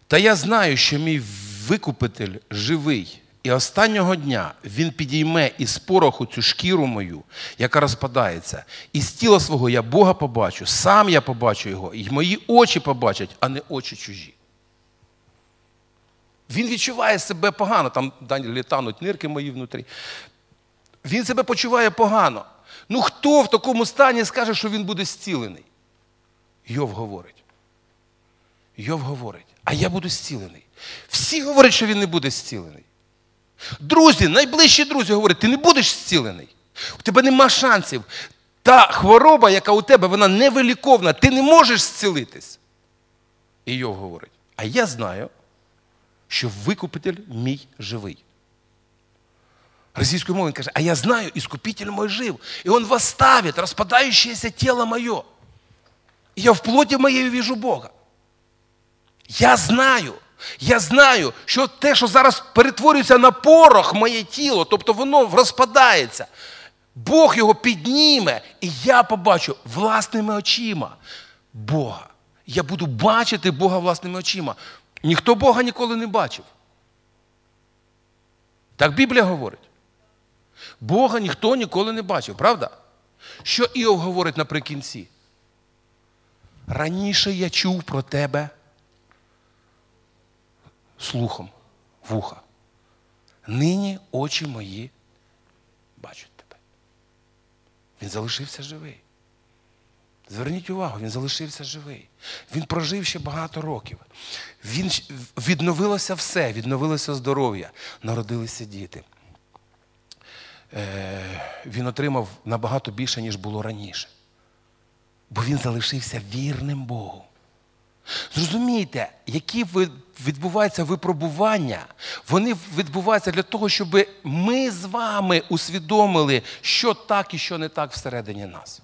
«Та я знаю, що мій викупитель живий, і останнього дня він підійме із пороху цю шкіру мою, яка розпадається. І з тіла свого я Бога побачу, сам я побачу його, і мої очі побачать, а не очі чужі». Він відчуває себе погано, там літануть нирки мої внутрі. Він себе почуває погано. Ну хто в такому стані скаже, що він буде зцілений? Йов говорить. Йов говорить, а я буду зцілений. Всі говорять, що він не буде зцілений. Друзі, найближчі друзі говорять, ти не будеш зцілений. У тебе нема шансів. Та хвороба, яка у тебе, вона невиліковна. Ти не можеш зцілитись. І Йов говорить, а я знаю, що викупитель мій живий. Російською мовою він каже, а я знаю, искупитель мой жив, и он восставит распадающееся тело мое. И я в плоти моей вижу Бога. Я знаю, я знаю, що те, що зараз перетворюється на порох моє тіло, тобто воно розпадається, Бог його підніме, і я побачу власними очима Бога. Я буду бачити Бога власними очима. Ніхто Бога ніколи не бачив. Так Біблія говорить. Бога ніхто ніколи не бачив, правда? Що Іов говорить наприкінці? Раніше я чув про тебе слухом вуха. Нині очі мої бачать тебе. Він залишився живий. Зверніть увагу, він залишився живий. Він прожив ще багато років. Він, відновилося все, відновилося здоров'я. Народилися діти. Він отримав набагато більше, ніж було раніше. Бо він залишився вірним Богу. Зрозумійте, які відбуваються випробування, вони відбуваються для того, щоб ми з вами усвідомили, що так і що не так всередині нас.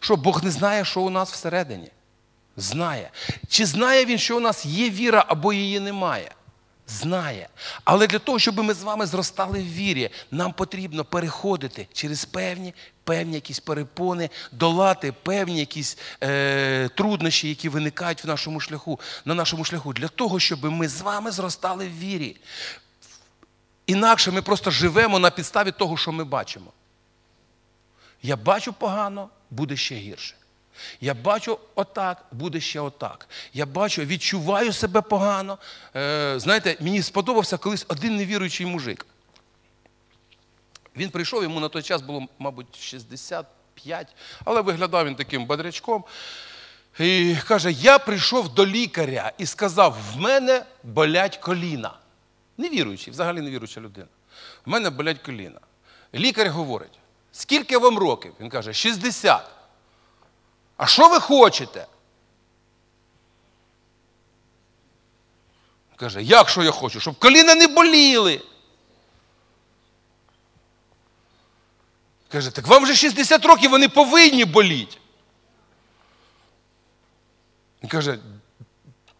Що, Бог не знає, що у нас всередині? Знає. Чи знає Він, що у нас є віра або її немає? Знає. Але для того, щоб ми з вами зростали в вірі, нам потрібно переходити через певні, певні якісь перепони, долати певні якісь е, труднощі, які виникають в нашому шляху, на нашому шляху, для того, щоб ми з вами зростали в вірі. Інакше ми просто живемо на підставі того, що ми бачимо. Я бачу погано, буде ще гірше. Я бачу отак, буде ще отак. Я бачу, відчуваю себе погано. Е, знаєте, мені сподобався колись один невіруючий мужик. Він прийшов, йому на той час було, мабуть, шістдесят п'ять, але виглядав він таким бодрячком. І каже, я прийшов до лікаря і сказав, в мене болять коліна. Невіруючий, взагалі невіруюча людина. В мене болять коліна. Лікар говорить, скільки вам років? Він каже, шістдесят. А що ви хочете? Каже, як що я хочу? Щоб коліна не боліли. Каже, так вам вже шістдесят років, вони повинні боліти. Він каже,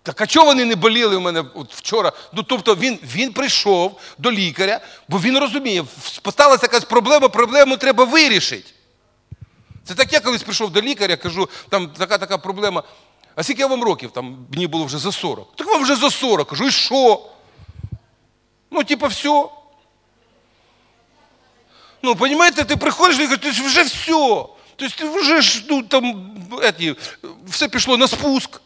так а чого вони не боліли у мене от вчора? Ну, тобто він, він прийшов до лікаря, бо він розуміє, сталася якась проблема, проблему треба вирішити. Це так я колись прийшов до лікаря, кажу, там така-така проблема. А скільки вам років? Там мені було вже за сорок. Так вам вже за сорок. Кажу, і що? Ну, типа, все. Ну, розумієте, ти приходиш, і кажеш, вже все. Тобто, вже, ну, там, еті, все пішло на спуск.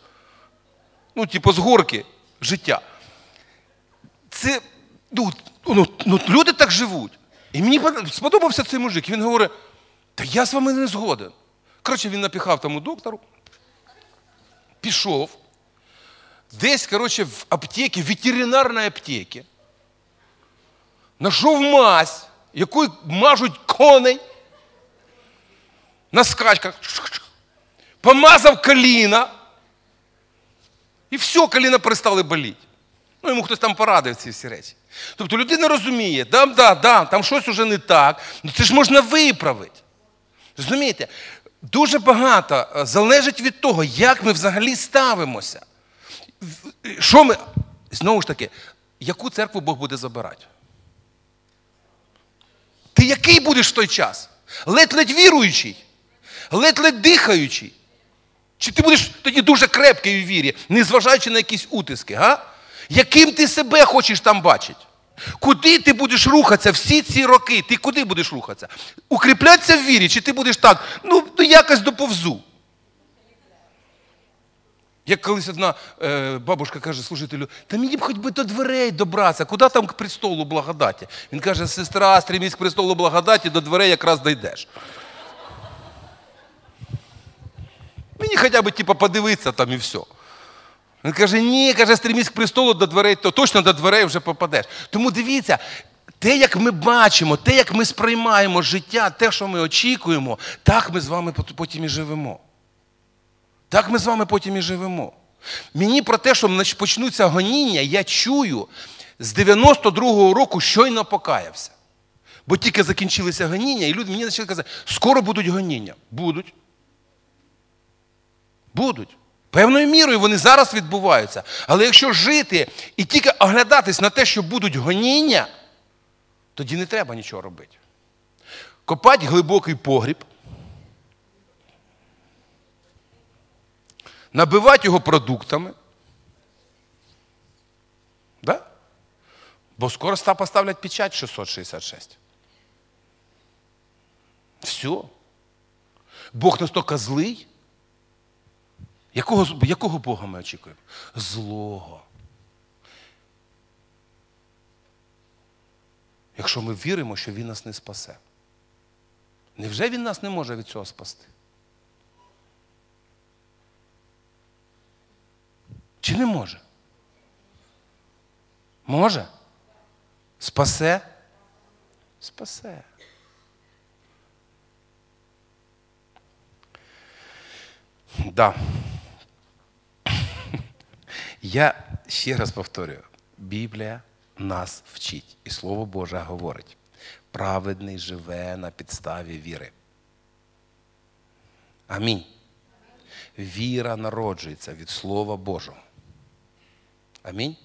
Ну, типа, з горки життя. Це, ну, ну, люди так живуть. І мені сподобався цей мужик. Він говорить, та я з вами не згоден. Коротше, він напіхав тому доктору, пішов, десь, коротше, в аптеці, в ветеринарній аптеці, знайшов мазь, якою мажуть коней на скачках, помазав коліна, І все, коліна перестали боліти. Ну, йому хтось там порадив ці всі речі. Тобто людина розуміє, там, да, да, там щось уже не так, ну це ж можна виправити. Розумієте? Дуже багато залежить від того, як ми взагалі ставимося. Що ми, знову ж таки, яку церкву Бог буде забирати? Ти який будеш в той час? Ледь-ледь віруючий? Ледь-ледь дихаючий? Чи ти будеш тоді дуже крепкий у вірі, незважаючи на якісь утиски, га? Яким ти себе хочеш там бачити? Куди ти будеш рухатися всі ці роки? Ти куди будеш рухатися? Укріплятися в вірі, чи ти будеш так, ну, якось доповзу? Як колись одна е, бабушка каже служителю, та мені б хоч би до дверей добратися, куди там к престолу благодаті? Він каже, сестра, стремись к престолу благодаті, до дверей якраз дійдеш. Мені хоча б типу, подивитися там і все. Він каже, ні, каже, стремись к престолу, до дверей, то точно до дверей вже попадеш. Тому дивіться, те, як ми бачимо, те, як ми сприймаємо життя, те, що ми очікуємо, так ми з вами потім і живемо. Так ми з вами потім і живемо. Мені про те, що почнуться гоніння, я чую, з дев'яносто другого року щойно покаявся. Бо тільки закінчилися гоніння, і люди мені почали казати, скоро будуть гоніння. Будуть. Будуть. Певною мірою вони зараз відбуваються. Але якщо жити і тільки оглядатись на те, що будуть гоніння, тоді не треба нічого робити. Копати глибокий погріб, набивати його продуктами. Да? Бо скоро поставлять печать шістсот шістдесят шість. Все. Бог настільки злий. Якого, якого Бога ми очікуємо? Злого. Якщо ми віримо, що Він нас не спасе. Невже Він нас не може від цього спасти? Чи не може? Може? Спасе? Спасе. Да. Я ще раз повторюю, Біблія нас вчить, і Слово Боже говорить, праведний живе на підставі віри. Амінь. Віра народжується від Слова Божого. Амінь.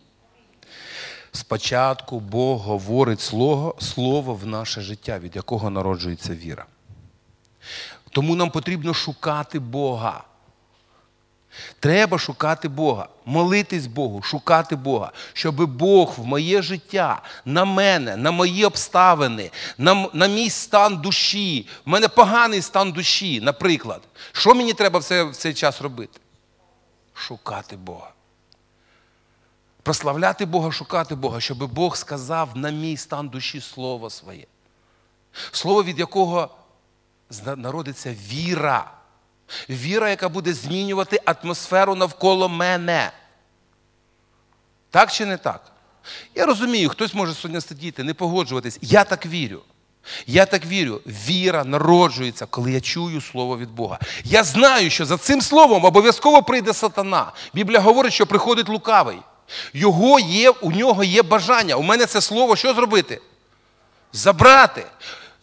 Спочатку Бог говорить слово, слово в наше життя, від якого народжується віра. Тому нам потрібно шукати Бога. Треба шукати Бога, молитись Богу, шукати Бога, щоб Бог в моє життя, на мене, на мої обставини, на, на мій стан душі, в мене поганий стан душі, наприклад. Що мені треба в цей, в цей час робити? Шукати Бога. Прославляти Бога, шукати Бога, щоб Бог сказав на мій стан душі слово своє. Слово, від якого народиться віра. Віра, яка буде змінювати атмосферу навколо мене. Так чи не так? Я розумію, хтось може сьогодні сидіти, не погоджуватись. Я так вірю. Я так вірю. Віра народжується, коли я чую слово від Бога. Я знаю, що за цим словом обов'язково прийде сатана. Біблія говорить, що приходить лукавий. Його є, у нього є бажання. У мене це слово що зробити? Забрати.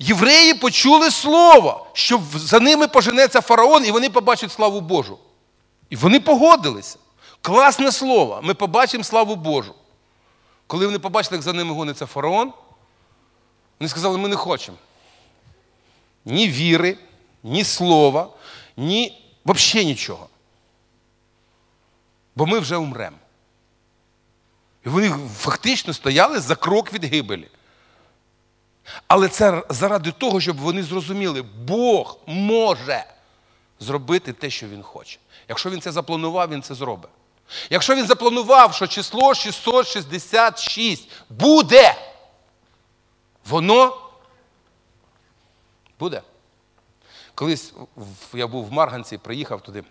Євреї почули слово, що за ними поженеться фараон, і вони побачать славу Божу. І вони погодилися. Класне слово. Ми побачимо славу Божу. Коли вони побачили, як за ними гониться фараон, вони сказали, ми не хочемо. Ні віри, ні слова, ні взагалі нічого. Бо ми вже умремо. І вони фактично стояли за крок від гибелі. Але це заради того, щоб вони зрозуміли, Бог може зробити те, що Він хоче. Якщо Він це запланував, Він це зробить. Якщо Він запланував, що число шістсот шістдесят шість буде, воно буде. Колись я був в Марганці, приїхав туди,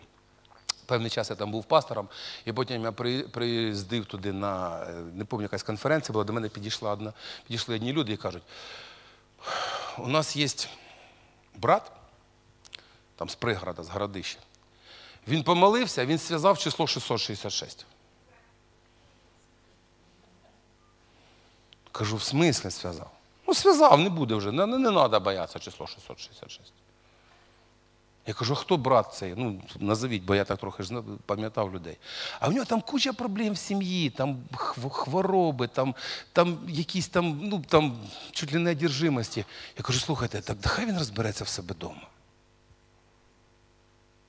певний час я там був пастором, і потім я приїздив туди на, не пам'ятаю, якась конференція була, до мене підійшла одна, підійшли одні люди і кажуть, у нас є брат, там з Приграда, з Городища, він помолився, він зв'язав число шістсот шістдесят шість. Кажу, в смислі зв'язав? Ну, зв'язав, не буде вже, не треба боятися число шістсот шістдесят шість. Я кажу, а хто брат цей? Ну, назовіть, бо я так трохи ж пам'ятав людей. А в нього там куча проблем в сім'ї, там хвороби, там, там якісь там, ну, там, чуть ли не одержимості. Я кажу, слухайте, так хай він розбереться в себе вдома.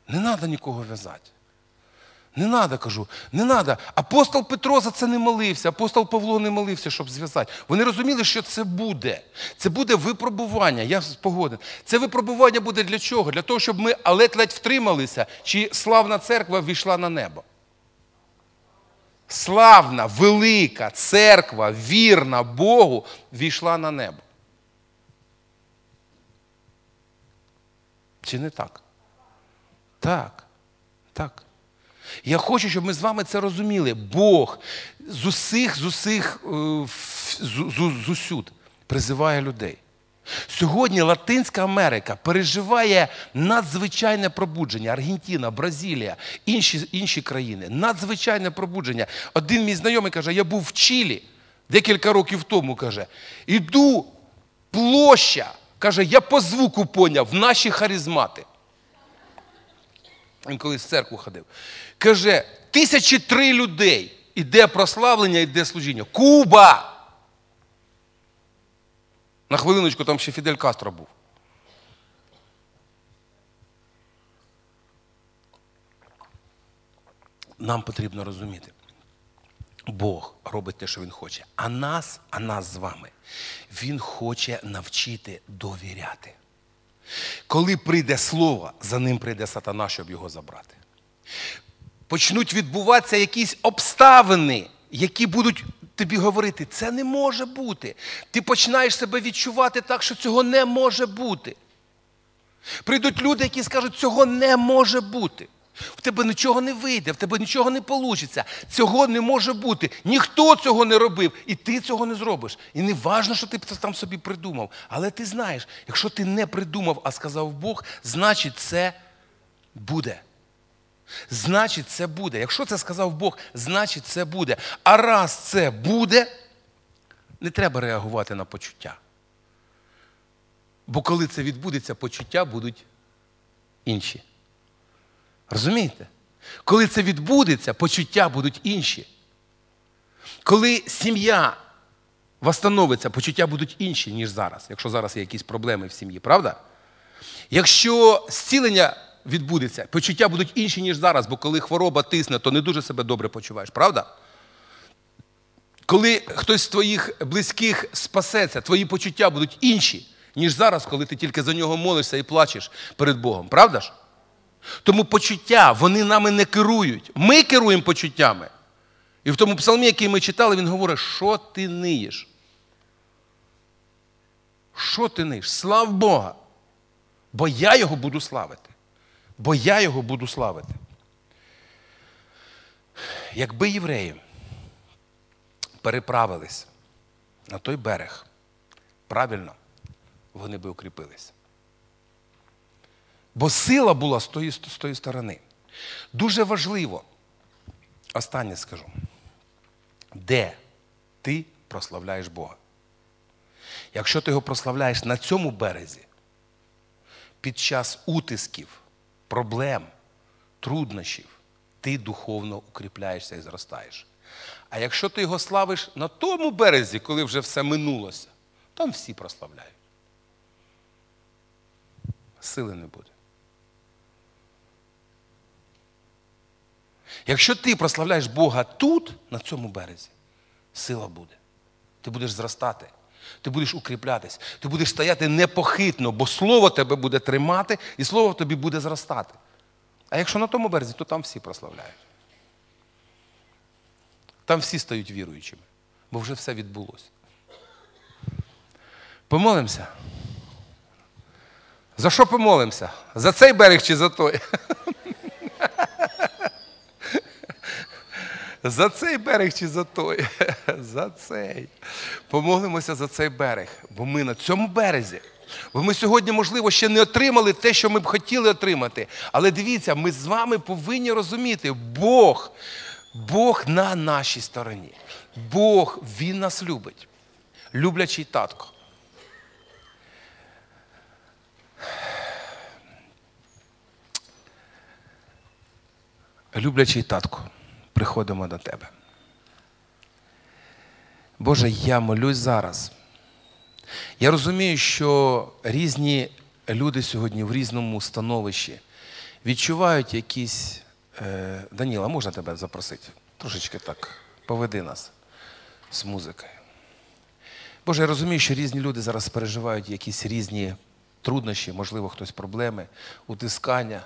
Не треба нікого в'язати. Не треба, кажу, не треба. Апостол Петро за це не молився, апостол Павло не молився, щоб зв'язати. Вони розуміли, що це буде. Це буде випробування, я погоден. Це випробування буде для чого? Для того, щоб ми ледь-ледь втрималися, чи славна церква війшла на небо. Славна, велика церква, вірна Богу, війшла на небо. Чи не так? Так, так. Я хочу, щоб ми з вами це розуміли. Бог з усіх, з усіх, з усюд призиває людей. Сьогодні Латинська Америка переживає надзвичайне пробудження. Аргентина, Бразилія, інші, інші країни. Надзвичайне пробудження. Один мій знайомий каже, я був в Чилі декілька років тому, каже, іду площа, каже, я по звуку поняв, наші харизмати. Він колись в церкву ходив. Каже, тисячі три людей. Іде прославлення, іде служіння. Куба! На хвилиночку там ще Фідель Кастро був. Нам потрібно розуміти. Бог робить те, що Він хоче. А нас, а нас з вами, Він хоче навчити довіряти. Коли прийде слово, за ним прийде сатана, щоб його забрати. Почнуть відбуватися якісь обставини, які будуть тобі говорити, це не може бути. Ти починаєш себе відчувати так, що цього не може бути. Прийдуть люди, які скажуть, цього не може бути. В тебе нічого не вийде, в тебе нічого не вийде. Цього не може бути. Ніхто цього не робив, і ти цього не зробиш. І не важливо, що ти там собі придумав. Але ти знаєш, якщо ти не придумав, а сказав Бог, значить це буде. Значить це буде. Якщо це сказав Бог, значить це буде. А раз це буде, не треба реагувати на почуття. Бо коли це відбудеться, почуття будуть інші. Розумієте? Коли це відбудеться, почуття будуть інші. Коли сім'я встановиться, почуття будуть інші, ніж зараз, якщо зараз є якісь проблеми в сім'ї, правда? Якщо зцілення відбудеться, почуття будуть інші, ніж зараз, бо коли хвороба тисне, то не дуже себе добре почуваєш, правда? Коли хтось з твоїх близьких спасеться, твої почуття будуть інші, ніж зараз, коли ти тільки за нього молишся і плачеш перед Богом, правда ж? Тому почуття, вони нами не керують. Ми керуємо почуттями. І в тому псалмі, який ми читали, він говорить, що ти ниєш? Що ти ниєш? Слав Бога. Бо я його буду славити. Бо я його буду славити. Якби євреї переправились на той берег, правильно, вони би укріпились. Бо сила була з тої, з тої сторони. Дуже важливо, останнє скажу, де ти прославляєш Бога. Якщо ти його прославляєш на цьому березі, під час утисків, проблем, труднощів, ти духовно укріпляєшся і зростаєш. А якщо ти його славиш на тому березі, коли вже все минулося, там всі прославляють. Сили не буде. Якщо ти прославляєш Бога тут, на цьому березі, сила буде. Ти будеш зростати, ти будеш укріплятись, ти будеш стояти непохитно, бо слово тебе буде тримати і слово в тобі буде зростати. А якщо на тому березі, то там всі прославляють. Там всі стають віруючими, бо вже все відбулося. Помолимося? За що помолимося? За цей берег чи за той? За цей берег чи за той? За цей. Помолимося за цей берег, бо ми на цьому березі. Бо ми сьогодні, можливо, ще не отримали те, що ми б хотіли отримати. Але дивіться, ми з вами повинні розуміти, Бог, Бог на нашій стороні. Бог, Він нас любить. люблячий татко. Люблячий татко, приходимо до Тебе. Боже, я молюсь зараз. Я розумію, що різні люди сьогодні в різному становищі відчувають якісь... Е, Даніла, можна тебе запросити? Трошечки так, поведи нас з музикою. Боже, я розумію, що різні люди зараз переживають якісь різні труднощі, можливо, хтось проблеми, утискання.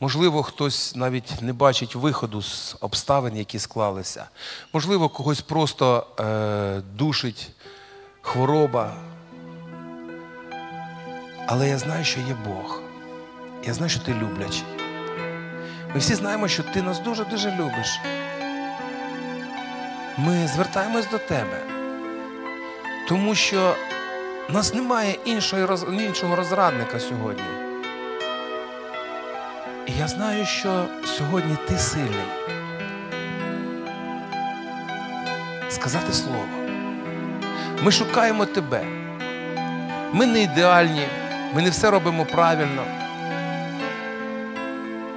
Можливо, хтось навіть не бачить виходу з обставин, які склалися. Можливо, когось просто е, душить хвороба. Але я знаю, що є Бог. Я знаю, що ти люблячий. Ми всі знаємо, що ти нас дуже-дуже любиш. Ми звертаємось до тебе, тому що у нас немає іншого, іншого розрадника сьогодні. І я знаю, що сьогодні ти сильний. Сказати слово. Ми шукаємо тебе. Ми не ідеальні, ми не все робимо правильно.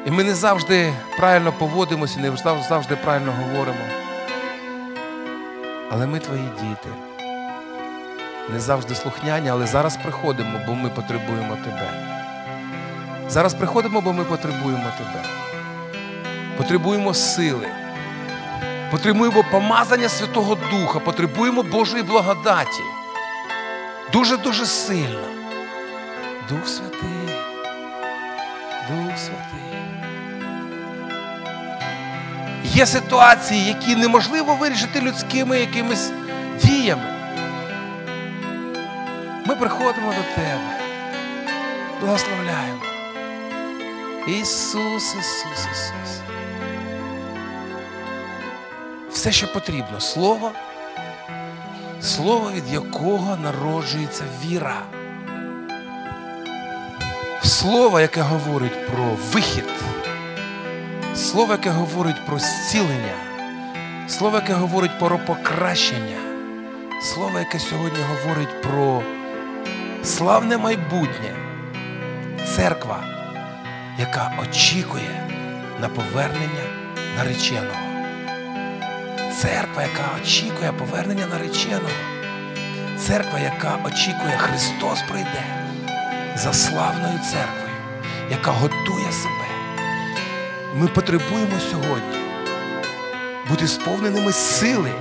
І ми не завжди правильно поводимося, не завжди правильно говоримо. Але ми твої діти. Не завжди слухняні, але зараз приходимо, бо ми потребуємо тебе. Зараз приходимо, бо ми потребуємо тебе. Потребуємо сили. Потребуємо помазання Святого Духа. Потребуємо Божої благодаті. Дуже-дуже сильно. Дух Святий. Дух Святий. Є ситуації, які неможливо вирішити людськими якимись діями. Ми приходимо до тебе. Благословляємо. Ісус, Ісус, Ісус. Все, що потрібно. Слово. Слово, від якого народжується віра. Слово, яке говорить про вихід. Слово, яке говорить про зцілення. Слово, яке говорить про покращення. Слово, яке сьогодні говорить про славне майбутнє. Церква, яка очікує на повернення нареченого. Церква, яка очікує повернення нареченого. Церква, яка очікує, Христос прийде за славною церквою, яка готує себе. Ми потребуємо сьогодні бути сповненими сили,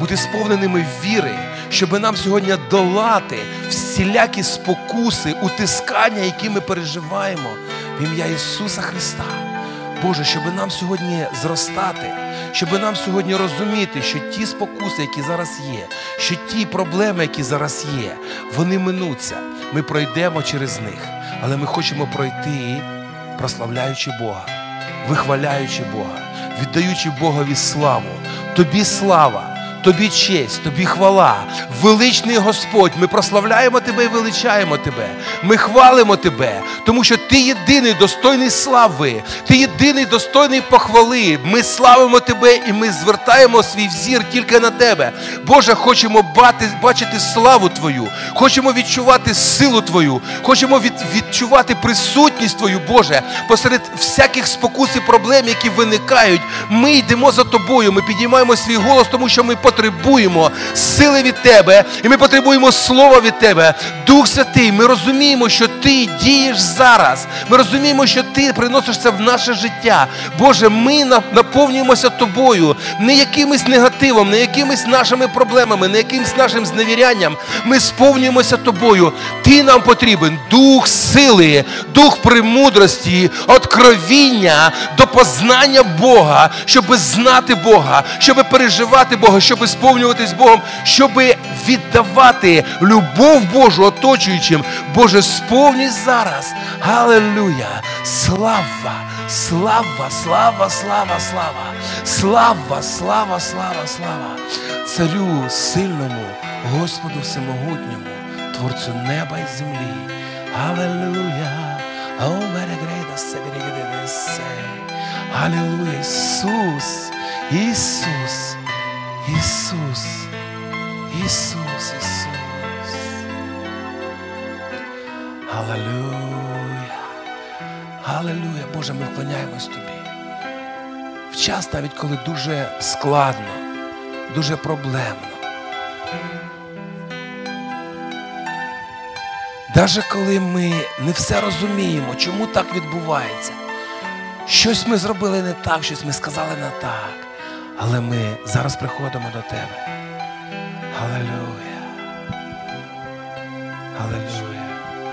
бути сповненими віри, щоб нам сьогодні долати всілякі спокуси, утискання, які ми переживаємо в ім'я Ісуса Христа. Боже, щоб нам сьогодні зростати, щоб нам сьогодні розуміти, що ті спокуси, які зараз є, що ті проблеми, які зараз є, вони минуться. Ми пройдемо через них, але ми хочемо пройти, прославляючи Бога, вихваляючи Бога, віддаючи Богові славу. Тобі слава! Тобі честь, Тобі хвала. Величний Господь, ми прославляємо Тебе і величаємо Тебе. Ми хвалимо Тебе, тому що Ти єдиний достойний слави. Ти єдиний достойний похвали. Ми славимо Тебе і ми звертаємо свій взір тільки на Тебе. Боже, хочемо бачити славу Твою. Хочемо відчувати силу Твою. Хочемо відчувати присутність Твою, Боже, посеред всяких спокус і проблем, які виникають. Ми йдемо за Тобою, ми підіймаємо свій голос, тому що ми потребуємо сили від Тебе, і ми потребуємо слова від Тебе. Дух Святий, ми розуміємо, що Ти дієш зараз. Ми розуміємо, що Ти приносиш це в наше життя. Боже, ми наповнюємося Тобою не якимось негативом, не якимись нашими проблемами, не якимось нашим зневірянням. Ми сповнюємося Тобою. Ти нам потрібен дух сили, дух премудрості, откровіння до познання Бога, щоб знати Бога, щоб переживати Бога, щоб щоб сповнюватись Богом, щоб віддавати любов Божу оточуючим. Боже, сповнюй зараз. Алілуя! Слава, слава, слава, слава, слава. Слава, слава, слава, слава. Царю сильному, Господу всемогутньому, Творцю неба і землі. Алілуя! Алілуя! Ісус! Ісус! Иисус, Иисус, Иисус. Алілуя. Алілуя. Боже, ми вклоняємось Тобі. В час, навіть коли дуже складно, дуже проблемно. Даже коли ми не все розуміємо, чому так відбувається. Щось ми зробили не так, щось ми сказали не так. Але ми зараз приходимо до Тебе. Алілуя. Алілуя.